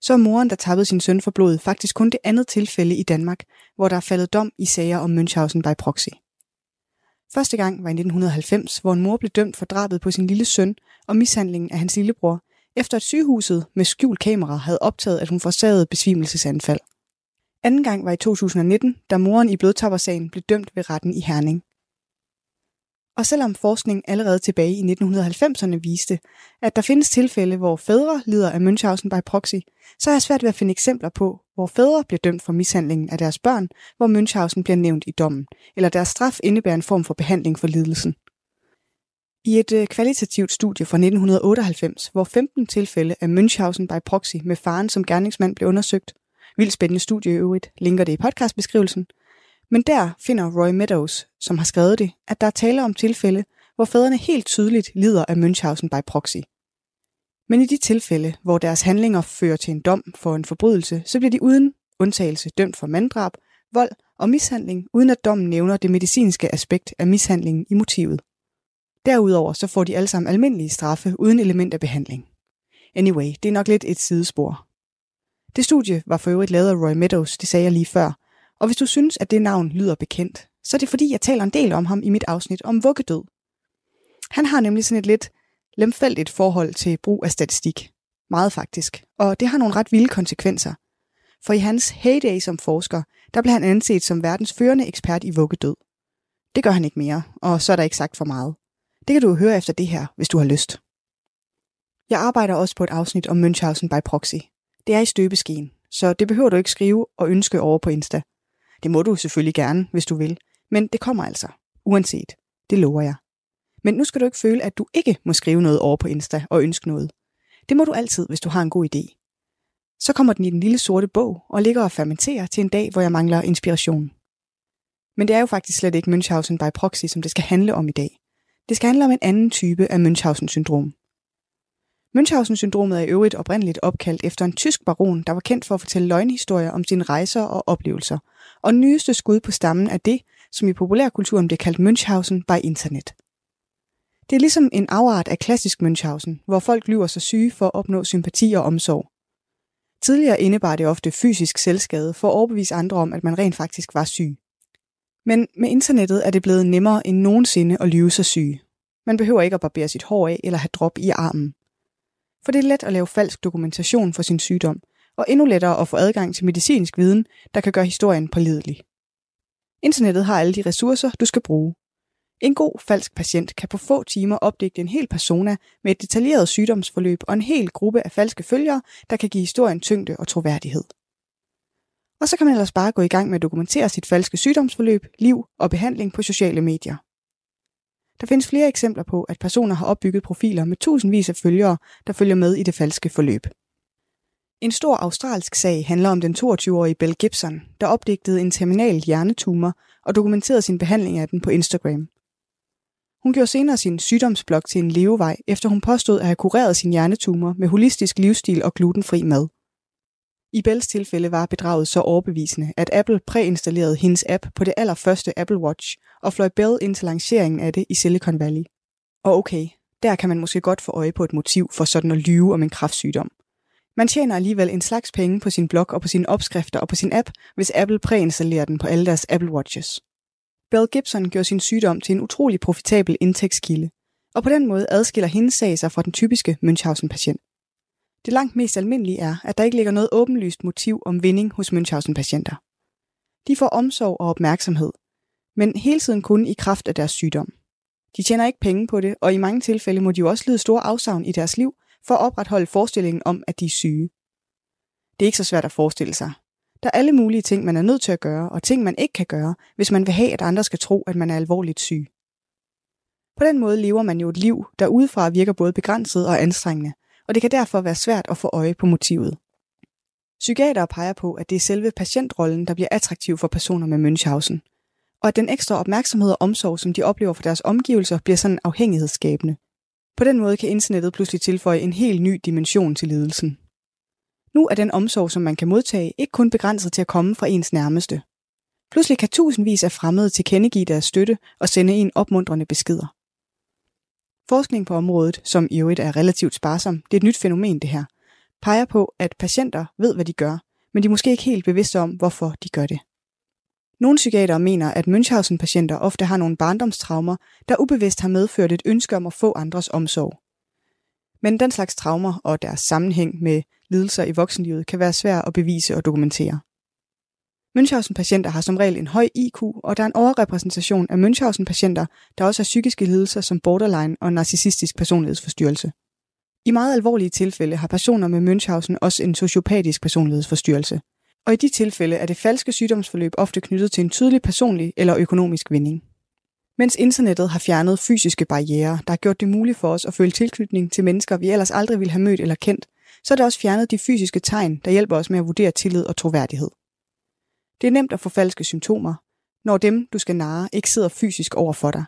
så er moren, der tappede sin søn for blod, faktisk kun det andet tilfælde i Danmark, hvor der er faldet dom i sager om Münchhausen by proxy. Første gang var i 1990, hvor en mor blev dømt for drabet på sin lille søn og mishandlingen af hans lillebror, efter at sygehuset med skjult kamera havde optaget, at hun forsagede besvimelsesanfald. Anden gang var i 2019, da moren i blodtappersagen blev dømt ved retten i Herning. Og selvom forskning allerede tilbage i 1990'erne viste, at der findes tilfælde, hvor fædre lider af Münchhausen by proxy, så er jeg svært ved at finde eksempler på, hvor fædre bliver dømt for mishandlingen af deres børn, hvor Münchhausen bliver nævnt i dommen, eller deres straf indebærer en form for behandling for lidelsen. I et kvalitativt studie fra 1998, hvor 15 tilfælde af Münchhausen by proxy med faren som gerningsmand blev undersøgt, vildt spændende studie i øvrigt, linker det i podcastbeskrivelsen, men der finder Roy Meadows, som har skrevet det, at der er tale om tilfælde, hvor fædrene helt tydeligt lider af Münchhausen by proxy. Men i de tilfælde, hvor deres handlinger fører til en dom for en forbrydelse, så bliver de uden undtagelse dømt for manddrab, vold og mishandling, uden at dommen nævner det medicinske aspekt af mishandlingen i motivet. Derudover så får de alle sammen almindelige straffe uden element af behandling. Anyway, det er nok lidt et sidespor. Det studie var for øvrigt lavet af Roy Meadows, det sagde jeg lige før, og hvis du synes, at det navn lyder bekendt, så er det fordi, jeg taler en del om ham i mit afsnit om vuggedød. Han har nemlig sådan et lidt lemfældigt forhold til brug af statistik. Meget faktisk. Og det har nogle ret vilde konsekvenser. For i hans heyday som forsker, der blev han anset som verdens førende ekspert i vuggedød. Det gør han ikke mere, og så er der ikke sagt for meget. Det kan du høre efter det her, hvis du har lyst. Jeg arbejder også på et afsnit om Münchhausen by proxy. Det er i støbeskeen, så det behøver du ikke skrive og ønske over på Insta. Det må du selvfølgelig gerne, hvis du vil, men det kommer altså, uanset. Det lover jeg. Men nu skal du ikke føle, at du ikke må skrive noget over på Insta og ønske noget. Det må du altid, hvis du har en god idé. Så kommer den i den lille sorte bog og ligger og fermenterer til en dag, hvor jeg mangler inspiration. Men det er jo faktisk slet ikke Münchhausen by proxy, som det skal handle om i dag. Det skal handle om en anden type af Münchhausen-syndrom. Münchhausen-syndromet er i øvrigt oprindeligt opkaldt efter en tysk baron, der var kendt for at fortælle løgnhistorier om sine rejser og oplevelser. Og nyeste skud på stammen er det, som i populærkulturen bliver kaldt Münchhausen by Internet. Det er ligesom en afart af klassisk Münchhausen, hvor folk lyver sig syge for at opnå sympati og omsorg. Tidligere indebar det ofte fysisk selvskade for at overbevise andre om, at man rent faktisk var syg. Men med internettet er det blevet nemmere end nogensinde at lyve sig syge. Man behøver ikke at barbere sit hår af eller have drop i armen. For det er let at lave falsk dokumentation for sin sygdom, og endnu lettere at få adgang til medicinsk viden, der kan gøre historien pålidelig. Internettet har alle de ressourcer, du skal bruge. En god falsk patient kan på få timer opdigte en hel persona med et detaljeret sygdomsforløb og en hel gruppe af falske følgere, der kan give historien tyngde og troværdighed. Og så kan man ellers bare gå i gang med at dokumentere sit falske sygdomsforløb, liv og behandling på sociale medier. Der findes flere eksempler på, at personer har opbygget profiler med tusindvis af følgere, der følger med i det falske forløb. En stor australsk sag handler om den 22-årige Bell Gibson, der opdigtede en terminal hjernetumor og dokumenterede sin behandling af den på Instagram. Hun gjorde senere sin sygdomsblog til en levevej, efter hun påstod at have kureret sin hjernetumor med holistisk livsstil og glutenfri mad. I Bells tilfælde var bedraget så overbevisende, at Apple præinstallerede hendes app på det allerførste Apple Watch og fløj Bell ind til lanceringen af det i Silicon Valley. Og okay, der kan man måske godt få øje på et motiv for sådan at lyve om en kræftsygdom. Man tjener alligevel en slags penge på sin blog og på sine opskrifter og på sin app, hvis Apple præinstallerer den på alle deres Apple Watches. Bell Gibson gjorde sin sygdom til en utrolig profitabel indtægtskilde, og på den måde adskiller hendes sag sig fra den typiske Münchhausen-patient. Det langt mest almindelige er, at der ikke ligger noget åbenlyst motiv om vinding hos Münchhausen-patienter. De får omsorg og opmærksomhed, men hele tiden kun i kraft af deres sygdom. De tjener ikke penge på det, og i mange tilfælde må de jo også lide store afsavn i deres liv for at opretholde forestillingen om, at de er syge. Det er ikke så svært at forestille sig. Der er alle mulige ting, man er nødt til at gøre, og ting, man ikke kan gøre, hvis man vil have, at andre skal tro, at man er alvorligt syg. På den måde lever man jo et liv, der udefra virker både begrænset og anstrengende, og det kan derfor være svært at få øje på motivet. Psykiatere peger på, at det er selve patientrollen, der bliver attraktiv for personer med Münchhausen, og at den ekstra opmærksomhed og omsorg, som de oplever for deres omgivelser, bliver sådan afhængighedsskabende. På den måde kan internettet pludselig tilføje en helt ny dimension til lidelsen. Nu er den omsorg, som man kan modtage, ikke kun begrænset til at komme fra ens nærmeste. Pludselig kan tusindvis af fremmede tilkendegive deres støtte og sende en opmuntrende beskeder. Forskning på området, som i øvrigt er relativt sparsom, det er et nyt fænomen det her, peger på, at patienter ved, hvad de gør, men de er måske ikke helt bevidste om, hvorfor de gør det. Nogle psykiatere mener, at Münchhausen-patienter ofte har nogle barndomstraumer, der ubevidst har medført et ønske om at få andres omsorg. Men den slags traumer og deres sammenhæng med lidelser i voksenlivet kan være svære at bevise og dokumentere. Münchhausen-patienter har som regel en høj IQ, og der er en overrepræsentation af Münchhausen-patienter, der også har psykiske lidelser som borderline og narcissistisk personlighedsforstyrrelse. I meget alvorlige tilfælde har personer med Münchhausen også en sociopatisk personlighedsforstyrrelse, og i de tilfælde er det falske sygdomsforløb ofte knyttet til en tydelig personlig eller økonomisk vinding. Mens internettet har fjernet fysiske barrierer, der har gjort det muligt for os at føle tilknytning til mennesker, vi ellers aldrig ville have mødt eller kendt, så er det også fjernet de fysiske tegn, der hjælper os med at vurdere tillid og troværdighed. Det er nemt at få falske symptomer, når dem, du skal narre, ikke sidder fysisk over for dig.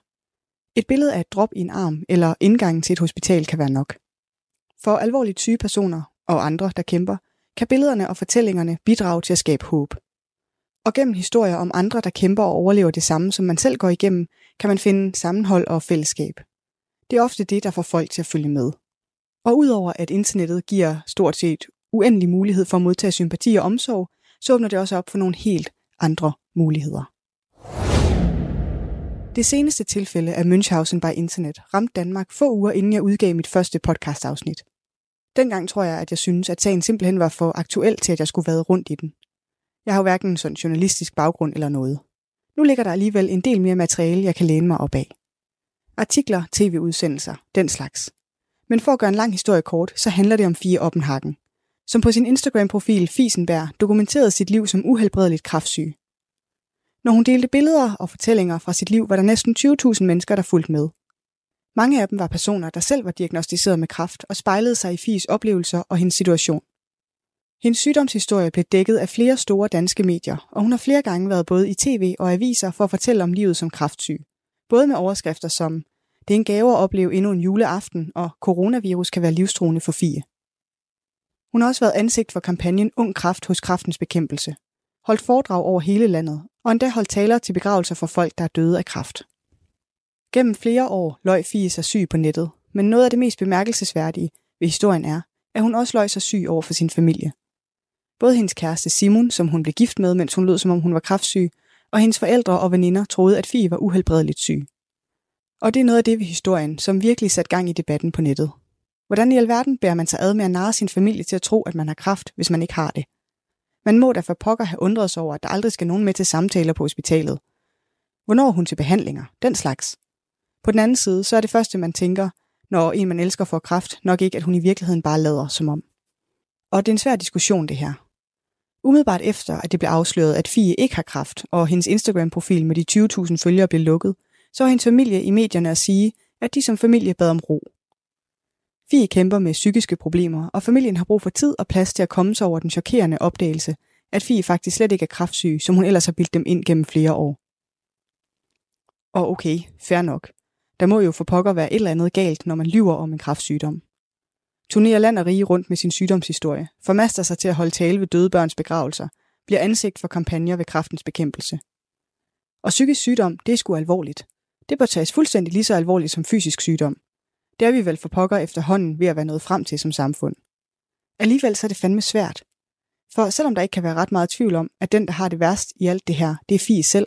Et billede af et drop i en arm eller indgangen til et hospital kan være nok. For alvorligt syge personer og andre, der kæmper, kan billederne og fortællingerne bidrage til at skabe håb. Og gennem historier om andre, der kæmper og overlever det samme, som man selv går igennem, kan man finde sammenhold og fællesskab. Det er ofte det, der får folk til at følge med. Og udover at internettet giver stort set uendelig mulighed for at modtage sympati og omsorg, så åbner det også op for nogle helt andre muligheder. Det seneste tilfælde af Münchhausen by Internet ramte Danmark få uger inden jeg udgav mit første podcastafsnit. Dengang tror jeg, at jeg syntes, at sagen simpelthen var for aktuel til, at jeg skulle vade rundt i den. Jeg har jo hverken sådan journalistisk baggrund eller noget. Nu ligger der alligevel en del mere materiale, jeg kan læne mig op af. Artikler, tv-udsendelser, den slags. Men for at gøre en lang historie kort, så handler det om Fie Oppenhakken, som på sin Instagram-profil Fiesenberg dokumenterede sit liv som uhelbredeligt kræftsyg. Når hun delte billeder og fortællinger fra sit liv, var der næsten 20.000 mennesker, der fulgte med. Mange af dem var personer, der selv var diagnosticeret med kræft og spejlede sig i Fies oplevelser og hendes situation. Hendes sygdomshistorie blev dækket af flere store danske medier, og hun har flere gange været både i tv og aviser for at fortælle om livet som kræftsyg. Både med overskrifter som "Det er en gave at opleve endnu en juleaften" og "Coronavirus kan være livstruende for Fie". Hun har også været ansigt for kampagnen Ung Kræft hos Kræftens Bekæmpelse, holdt foredrag over hele landet og endda holdt taler til begravelser for folk, der er døde af kræft. Gennem flere år løj Fie sig syg på nettet, men noget af det mest bemærkelsesværdige ved historien er, at hun også løj sig syg over for sin familie. Både hendes kæreste Simon, som hun blev gift med, mens hun lød som om hun var kræftsyg, og hendes forældre og veninder troede, at Fie var uhelbredeligt syg. Og det er noget af det ved historien, som virkelig satte gang i debatten på nettet. Hvordan i alverden bærer man sig ad med at narre sin familie til at tro, at man har kræft, hvis man ikke har det? Man må da for pokker have undret sig over, at der aldrig skal nogen med til samtaler på hospitalet. Hvornår er hun til behandlinger? Den slags. På den anden side, så er det første, man tænker, når en man elsker får kræft, nok ikke, at hun i virkeligheden bare lader som om. Og det er en svær diskussion, det her. Umiddelbart efter, at det blev afsløret, at Fie ikke har kræft, og hendes Instagram-profil med de 20.000 følgere blev lukket, så var hendes familie i medierne at sige, at de som familie bad om ro. Fie kæmper med psykiske problemer, og familien har brug for tid og plads til at komme sig over den chokerende opdagelse, at Fie faktisk slet ikke er kræftsyg, som hun ellers har bildt dem ind gennem flere år. Og okay, fair nok. Der må jo for pokker være et eller andet galt, når man lyver om en kræftsygdom. Turnerer land og rige rundt med sin sygdomshistorie, formaster sig til at holde tale ved døde børns begravelser, bliver ansigt for kampagner ved Kræftens Bekæmpelse. Og psykisk sygdom, det er sgu alvorligt. Det bør tages fuldstændig lige så alvorligt som fysisk sygdom. Det er vi vel for pokker efterhånden ved at være nået frem til som samfund. Alligevel så er det fandme svært. For selvom der ikke kan være ret meget tvivl om, at den, der har det værst i alt det her, det er Fie selv,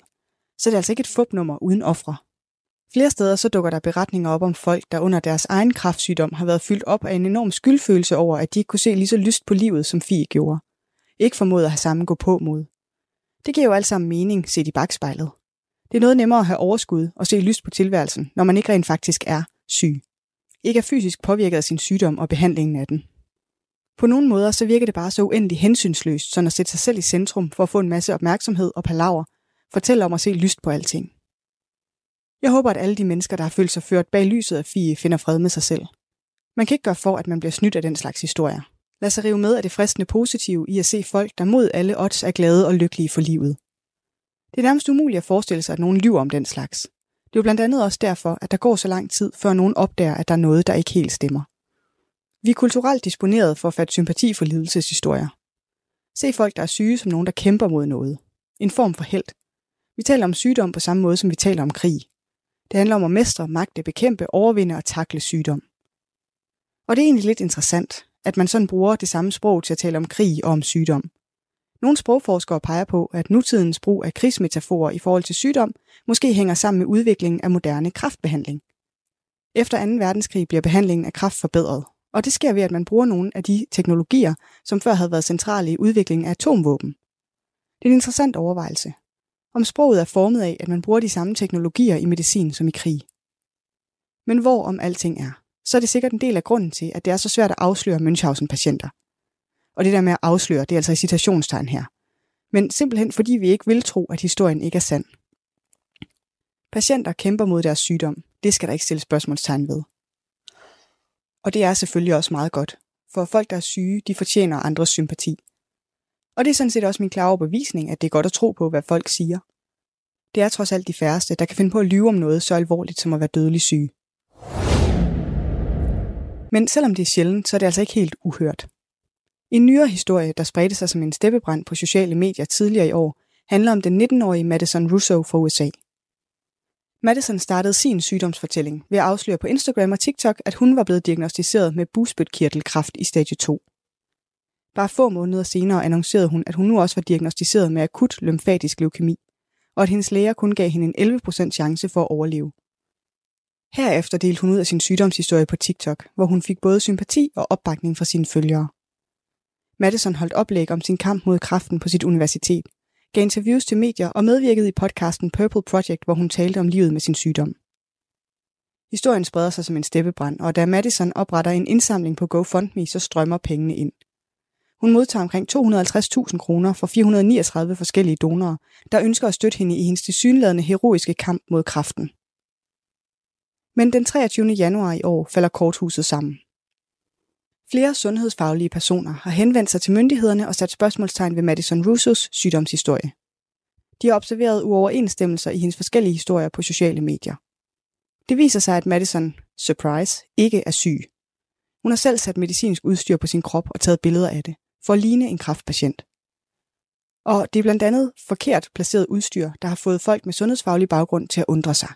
så er det altså ikke et fupnummer uden ofre. Flere steder så dukker der beretninger op om folk, der under deres egen kræftsygdom har været fyldt op af en enorm skyldfølelse over, at de ikke kunne se lige så lyst på livet, som Fie gjorde. Ikke formåede at have samme gå på mod. Det giver jo alt sammen mening, set i bagspejlet. Det er noget nemmere at have overskud og se lyst på tilværelsen, når man ikke rent faktisk er syg. Ikke er fysisk påvirket af sin sygdom og behandlingen af den. På nogle måder så virker det bare så uendelig hensynsløst, sådan at sætte sig selv i centrum for at få en masse opmærksomhed og palaver, fortælle om at se lyst på alting. Jeg håber, at alle de mennesker, der har følt sig ført bag lyset af Fie, finder fred med sig selv. Man kan ikke gøre for, at man bliver snydt af den slags historier. Lad sig rive med af det fristende positive i at se folk, der mod alle odds er glade og lykkelige for livet. Det er nærmest umuligt at forestille sig, at nogen lyver om den slags. Det er jo blandt andet også derfor, at der går så lang tid, før nogen opdager, at der er noget, der ikke helt stemmer. Vi er kulturelt disponeret for at fatte sympati for lidelseshistorier. Se folk, der er syge, som nogen, der kæmper mod noget. En form for helt. Vi taler om sygdom på samme måde, som vi taler om krig. Det handler om at mestre, magte, bekæmpe, overvinde og takle sygdom. Og det er egentlig lidt interessant, at man sådan bruger det samme sprog til at tale om krig og om sygdom. Nogle sprogforskere peger på, at nutidens brug af krigsmetaforer i forhold til sygdom måske hænger sammen med udviklingen af moderne kræftbehandling. Efter 2. verdenskrig bliver behandlingen af kræft forbedret, og det sker ved, at man bruger nogle af de teknologier, som før havde været centrale i udviklingen af atomvåben. Det er en interessant overvejelse. Om sproget er formet af, at man bruger de samme teknologier i medicin som i krig. Men hvor om alting er, så er det sikkert en del af grunden til, at det er så svært at afsløre Münchhausen-patienter. Og det der med at afsløre, det er altså i citationstegn her. Men simpelthen fordi vi ikke vil tro, at historien ikke er sand. Patienter kæmper mod deres sygdom. Det skal der ikke stilles spørgsmålstegn ved. Og det er selvfølgelig også meget godt. For folk, der er syge, de fortjener andres sympati. Og det er sådan set også min klare overbevisning, at det er godt at tro på, hvad folk siger. Det er trods alt de færreste, der kan finde på at lyve om noget så alvorligt som at være dødelig syg. Men selvom det er sjældent, så er det altså ikke helt uhørt. En nyere historie, der spredte sig som en steppebrand på sociale medier tidligere i år, handler om den 19-årige Madison Russo fra USA. Madison startede sin sygdomsfortælling ved at afsløre på Instagram og TikTok, at hun var blevet diagnosticeret med bugspytkirtelkræft i stadie 2. Bare få måneder senere annoncerede hun, at hun nu også var diagnosticeret med akut lymfatisk leukemi, og at hendes læger kun gav hende en 11% chance for at overleve. Herefter delte hun ud af sin sygdomshistorie på TikTok, hvor hun fik både sympati og opbakning fra sine følgere. Madison holdt oplæg om sin kamp mod kræften på sit universitet, gav interviews til medier og medvirkede i podcasten Purple Project, hvor hun talte om livet med sin sygdom. Historien spreder sig som en steppebrand, og da Madison opretter en indsamling på GoFundMe, så strømmer pengene ind. Hun modtager omkring 250.000 kroner fra 439 forskellige donorer, der ønsker at støtte hende i hendes tilsyneladende heroiske kamp mod kræften. Men den 23. januar i år falder korthuset sammen. Flere sundhedsfaglige personer har henvendt sig til myndighederne og sat spørgsmålstegn ved Madison Russos sygdomshistorie. De har observeret uoverensstemmelser i hendes forskellige historier på sociale medier. Det viser sig, at Madison, surprise, ikke er syg. Hun har selv sat medicinsk udstyr på sin krop og taget billeder af det, for at ligne en kræftpatient. Og det er blandt andet forkert placeret udstyr, der har fået folk med sundhedsfaglig baggrund til at undre sig.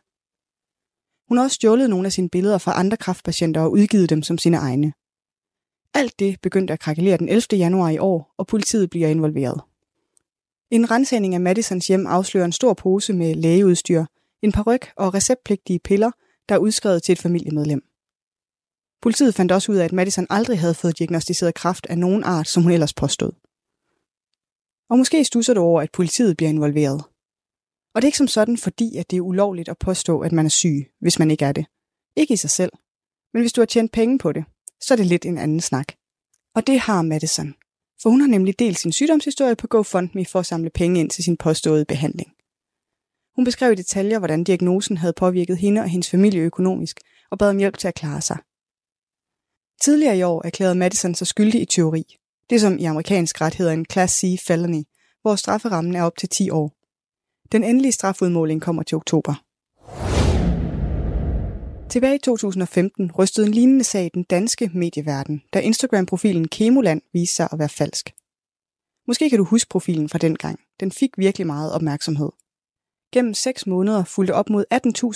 Hun har også stjålet nogle af sine billeder fra andre kræftpatienter og udgivet dem som sine egne. Alt det begyndte at krakelere den 11. januar i år, og politiet bliver involveret. En ransagning af Madisons hjem afslører en stor pose med lægeudstyr, en paryk og receptpligtige piller, der er udskrevet til et familiemedlem. Politiet fandt også ud af, at Madison aldrig havde fået diagnosticeret kræft af nogen art, som hun ellers påstod. Og måske stusser du over, at politiet bliver involveret. Og det er ikke som sådan, fordi at det er ulovligt at påstå, at man er syg, hvis man ikke er det. Ikke i sig selv. Men hvis du har tjent penge på det, så er det lidt en anden snak. Og det har Madison. For hun har nemlig delt sin sygdomshistorie på GoFundMe for at samle penge ind til sin påståede behandling. Hun beskrev i detaljer, hvordan diagnosen havde påvirket hende og hendes familie økonomisk, og bad om hjælp til at klare sig. Tidligere i år erklærede Madison sig skyldig i tyveri. Det som i amerikansk ret hedder en Class C felony, hvor strafferammen er op til 10 år. Den endelige strafudmåling kommer til oktober. Tilbage i 2015 rystede en lignende sag i den danske medieverden, da Instagram-profilen Kemoland viste sig at være falsk. Måske kan du huske profilen fra dengang. Den fik virkelig meget opmærksomhed. Gennem 6 måneder fulgte op mod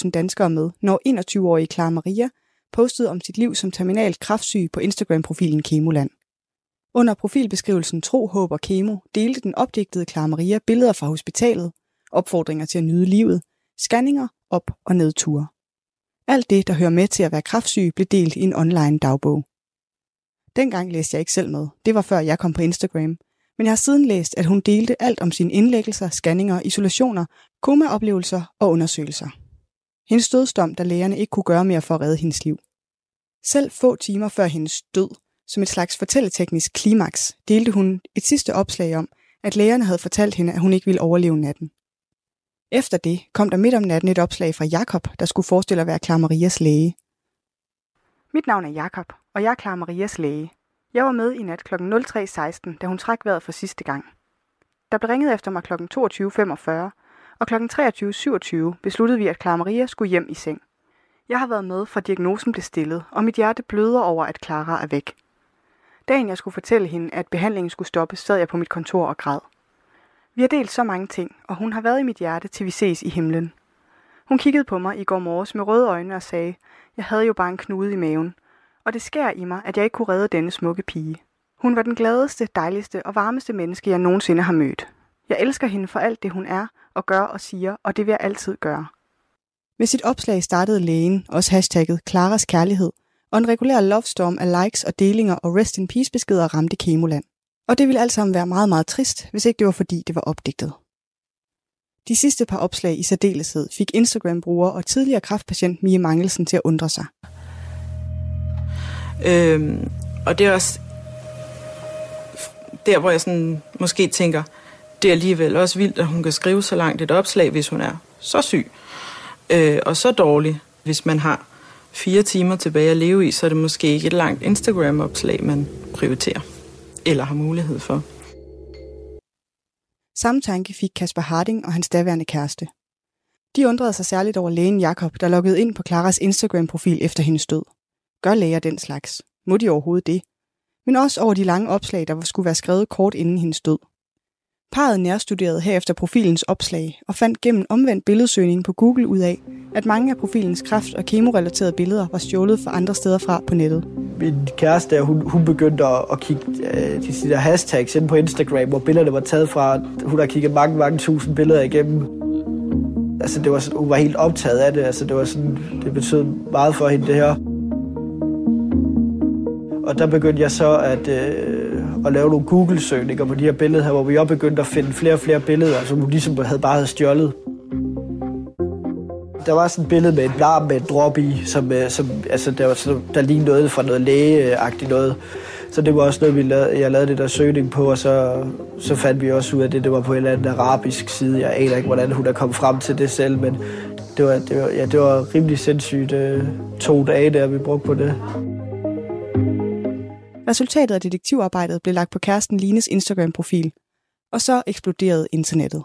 18.000 danskere med, når 21-årige Clara Maria postede om sit liv som terminalt kræftsyg på Instagram-profilen Kemoland. Under profilbeskrivelsen Tro, Håb og Kemo delte den opdigtede Clara Maria billeder fra hospitalet, opfordringer til at nyde livet, scanninger, op- og nedture. Alt det, der hører med til at være kræftsyg, blev delt i en online dagbog. Dengang læste jeg ikke selv med. Det var før jeg kom på Instagram. Men jeg har siden læst, at hun delte alt om sine indlæggelser, scanninger, isolationer, komaoplevelser og undersøgelser. Hendes dødsdom, da lægerne ikke kunne gøre mere for at redde hendes liv. Selv få timer før hendes død, som et slags fortælleteknisk klimaks, delte hun et sidste opslag om, at lægerne havde fortalt hende, at hun ikke ville overleve natten. Efter det kom der midt om natten et opslag fra Jakob, der skulle forestille at være Clara Marias læge. Mit navn er Jakob, og jeg er Clara Marias læge. Jeg var med i nat kl. 03.16, da hun trak vejret for sidste gang. Der blev ringet efter mig kl. 22.45, og kl. 23.27 besluttede vi, at Clara Maria skulle hjem i seng. Jeg har været med, fra diagnosen blev stillet, og mit hjerte bløder over, at Clara er væk. Dagen jeg skulle fortælle hende, at behandlingen skulle stoppes, sad jeg på mit kontor og græd. Vi har delt så mange ting, og hun har været i mit hjerte, til vi ses i himlen. Hun kiggede på mig i går morges med røde øjne og sagde, jeg havde jo bare en knude i maven, og det skærer i mig, at jeg ikke kunne redde denne smukke pige. Hun var den gladeste, dejligste og varmeste menneske, jeg nogensinde har mødt. Jeg elsker hende for alt det, hun er og gør og siger, og det vil jeg altid gøre. Med sit opslag startede lægen, også hashtagget Claras kærlighed, og en regulær lovestorm af likes og delinger og rest in peace beskeder ramte Kemoland. Og det ville alt sammen være meget, meget trist, hvis ikke det var fordi, det var opdigtet. De sidste par opslag i særdeleshed fik Instagram-bruger og tidligere kræftpatient Mie Mangelsen til at undre sig. Og det er også der, hvor jeg sådan måske tænker, det er alligevel også vildt, at hun kan skrive så langt et opslag, hvis hun er så syg og så dårlig. Hvis man har 4 timer tilbage at leve i, så er det måske ikke et langt Instagram-opslag, man prioriterer. Eller har mulighed for. Samme tanke fik Kasper Harding og hans daværende kæreste. De undrede sig særligt over lægen Jakob, der loggede ind på Claras Instagram-profil efter hendes død. Gør læger den slags? Må de overhovedet det? Men også over de lange opslag, der skulle være skrevet kort inden hendes død. Parret nærstuderede herefter profilens opslag og fandt gennem omvendt billedsøgning på Google ud af, at mange af profilens kræft- og kemorelaterede billeder var stjålet fra andre steder fra på nettet. Min kæreste, hun begyndte at kigge til de der hashtags inde på Instagram, hvor billederne var taget fra. Hun har kigget mange, mange tusind billeder igennem. Altså, det var sådan, hun var helt optaget af det. Altså, det var sådan, det betød meget for hende, det her. Og der begyndte jeg så at lave nogle Google-søgninger på de her billeder her, hvor vi også begyndte at finde flere og flere billeder, som hun ligesom havde stjålet. Der var sådan et billede med en larm med et drop i, som altså, der lignede noget fra noget lægeagtigt noget. Så det var også noget, jeg lavede det der søgning på, og så fandt vi også ud af det. Det var på en eller anden arabisk side. Jeg aner ikke, hvordan hun er kommet frem til det selv, men det var rimelig sindssygt 2 dage, der vi brugte på det. Resultatet af detektivarbejdet blev lagt på kæresten Lines Instagram-profil, og så eksploderede internettet.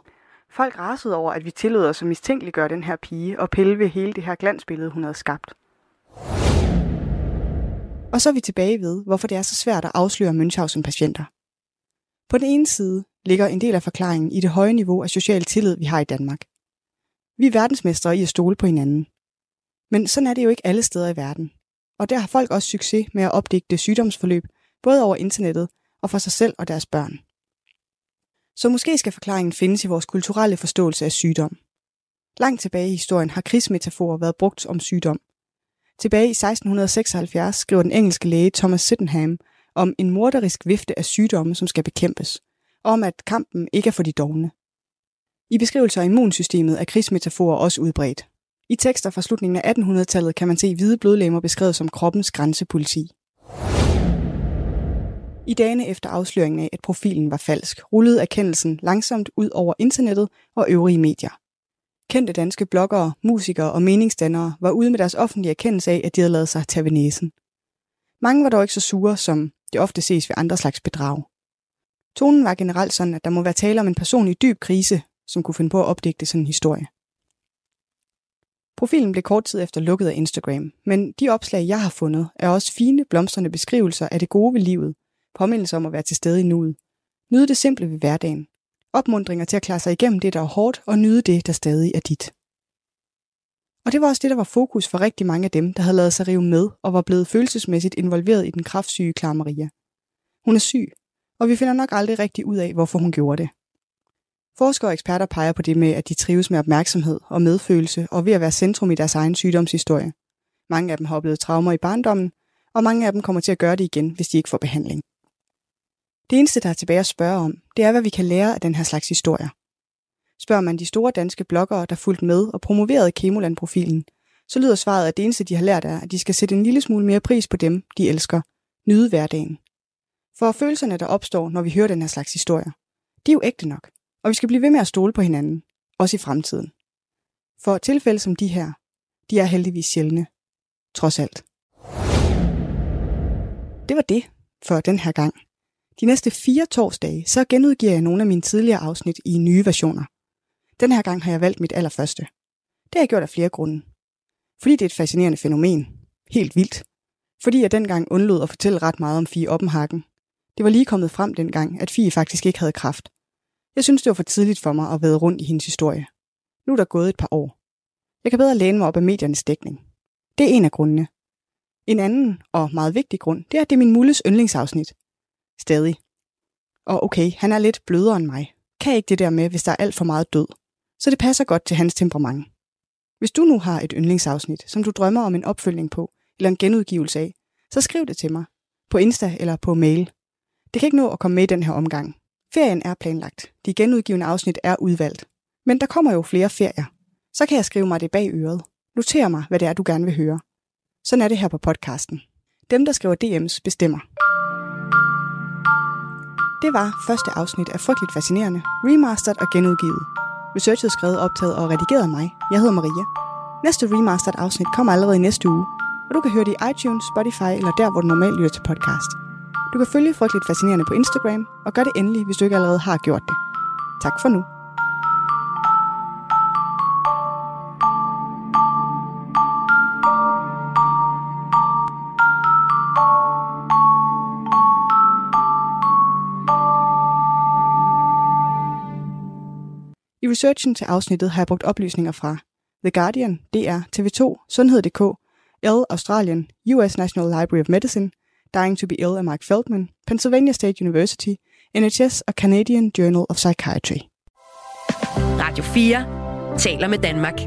Folk rasede over, at vi tillod os at mistænkeliggøre den her pige og pille ved hele det her glansbillede, hun havde skabt. Og så er vi tilbage ved, hvorfor det er så svært at afsløre Münchhausen-patienter. På den ene side ligger en del af forklaringen i det høje niveau af social tillid, vi har i Danmark. Vi er verdensmestre i at stole på hinanden. Men sådan er det jo ikke alle steder i verden. Og der har folk også succes med at opdigte sygdomsforløb, både over internettet og for sig selv og deres børn. Så måske skal forklaringen findes i vores kulturelle forståelse af sygdom. Langt tilbage i historien har krigsmetaforer været brugt om sygdom. Tilbage i 1676 skriver den engelske læge Thomas Sydenham om en morderisk vifte af sygdomme, som skal bekæmpes, og om at kampen ikke er for de dovne. I beskrivelser af immunsystemet er krigsmetaforer også udbredt. I tekster fra slutningen af 1800-tallet kan man se hvide blodlegemer beskrevet som kroppens grænsepoliti. I dagene efter afsløringen af, at profilen var falsk, rullede erkendelsen langsomt ud over internettet og øvrige medier. Kendte danske bloggere, musikere og meningsdannere var ude med deres offentlige erkendelse af, at de havde lavet sig tage ved næsen. Mange var dog ikke så sure, som det ofte ses ved andre slags bedrag. Tonen var generelt sådan, at der må være tale om en person i dyb krise, som kunne finde på at opdigte sådan en historie. Profilen blev kort tid efter lukket af Instagram, men de opslag, jeg har fundet, er også fine, blomstrende beskrivelser af det gode ved livet, påmindelser om at være til stede i nuet, nyde det simple ved hverdagen, opmundringer til at klare sig igennem det, der er hårdt, og nyde det, der stadig er dit. Og det var også det, der var fokus for rigtig mange af dem, der havde lavet sig rive med og var blevet følelsesmæssigt involveret i den kræftsyge Clara Maria. Hun er syg, og vi finder nok aldrig rigtig ud af, hvorfor hun gjorde det. Forskere og eksperter peger på det med, at de trives med opmærksomhed og medfølelse og ved at være centrum i deres egen sygdomshistorie. Mange af dem har oplevet traumer i barndommen, og mange af dem kommer til at gøre det igen, hvis de ikke får behandling. Det eneste, der er tilbage at spørge om, det er, hvad vi kan lære af den her slags historier. Spørger man de store danske bloggere, der fulgte med og promoverede Kemoland-profilen, så lyder svaret, at det eneste, de har lært, er, at de skal sætte en lille smule mere pris på dem, de elsker. Nyde hverdagen. For følelserne, der opstår, når vi hører den her slags historier, de er jo ægte nok, og vi skal blive ved med at stole på hinanden, også i fremtiden. For tilfælde som de her, de er heldigvis sjældne. Trods alt. Det var det for den her gang. De næste 4 torsdage, så genudgiver jeg nogle af mine tidligere afsnit i nye versioner. Den her gang har jeg valgt mit allerførste. Det har jeg gjort af flere grunde. Fordi det er et fascinerende fænomen. Helt vildt. Fordi jeg dengang undlod at fortælle ret meget om Fie Oppenhakken. Det var lige kommet frem dengang, at Fie faktisk ikke havde kræft. Jeg synes, det var for tidligt for mig at vade rundt i hendes historie. Nu er der gået et par år. Jeg kan bedre læne mig op af mediernes dækning. Det er en af grundene. En anden og meget vigtig grund, det er, at det er min mulles yndlingsafsnit. Stadig. Og okay, han er lidt blødere end mig. Kan ikke det der med, hvis der er alt for meget død. Så det passer godt til hans temperament. Hvis du nu har et yndlingsafsnit, som du drømmer om en opfølgning på, eller en genudgivelse af, så skriv det til mig. På Insta eller på mail. Det kan ikke nå at komme med i den her omgang. Ferien er planlagt. De genudgivende afsnit er udvalgt. Men der kommer jo flere ferier. Så kan jeg skrive mig det bag øret. Noter mig, hvad det er, du gerne vil høre. Sådan er det her på podcasten. Dem, der skriver DM's, bestemmer. Det var første afsnit af Frygteligt Fascinerende, remasteret og genudgivet. Researchet skrevet, optaget og redigeret af mig. Jeg hedder Maria. Næste remasteret afsnit kommer allerede i næste uge, og du kan høre det i iTunes, Spotify eller der, hvor du normalt lytter til podcast. Du kan følge Frygteligt Fascinerende på Instagram, og gør det endelig, hvis du ikke allerede har gjort det. Tak for nu. I researchen til afsnittet har jeg brugt oplysninger fra The Guardian, DR, TV2, Sundhed.dk, L. Australien, US National Library of Medicine, Dying to be Ill af Mark Feldman, Pennsylvania State University, NHS og Canadian Journal of Psychiatry. Radio 4 taler med Danmark.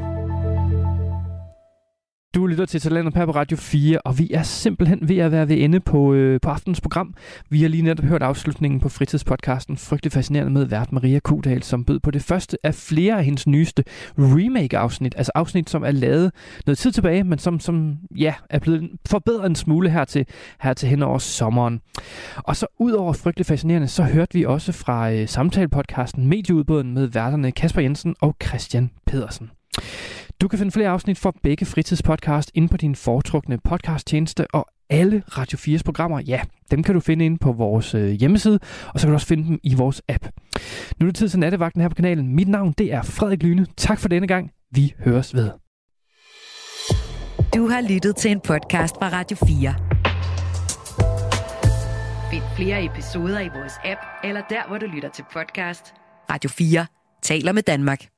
Du lytter til Talentlab her på Radio 4, og vi er simpelthen ved at være ved ende på aftenens program. Vi har lige netop hørt afslutningen på fritidspodcasten Frygtelig Fascinerende med vært Maria Kudahl, som bød på det første af flere af hendes nyeste remake-afsnit. Altså afsnit, som er lavet noget tid tilbage, men som er blevet forbedret en smule her til hen over sommeren. Og så ud over Frygtelig Fascinerende, så hørte vi også fra samtalepodcasten Medie Ubåden med værterne Kasper Jensen og Christian Pedersen. Du kan finde flere afsnit fra begge fritidspodcast inde på din foretrukne podcasttjeneste, og alle Radio 4's programmer, ja, dem kan du finde inde på vores hjemmeside, og så kan du også finde dem i vores app. Nu er det tid til nattevagten her på kanalen. Mit navn, det er Frederik Lyhne. Tak for denne gang. Vi høres ved. Du har lyttet til en podcast fra Radio 4. Find flere episoder i vores app, eller der, hvor du lytter til podcast. Radio 4 taler med Danmark.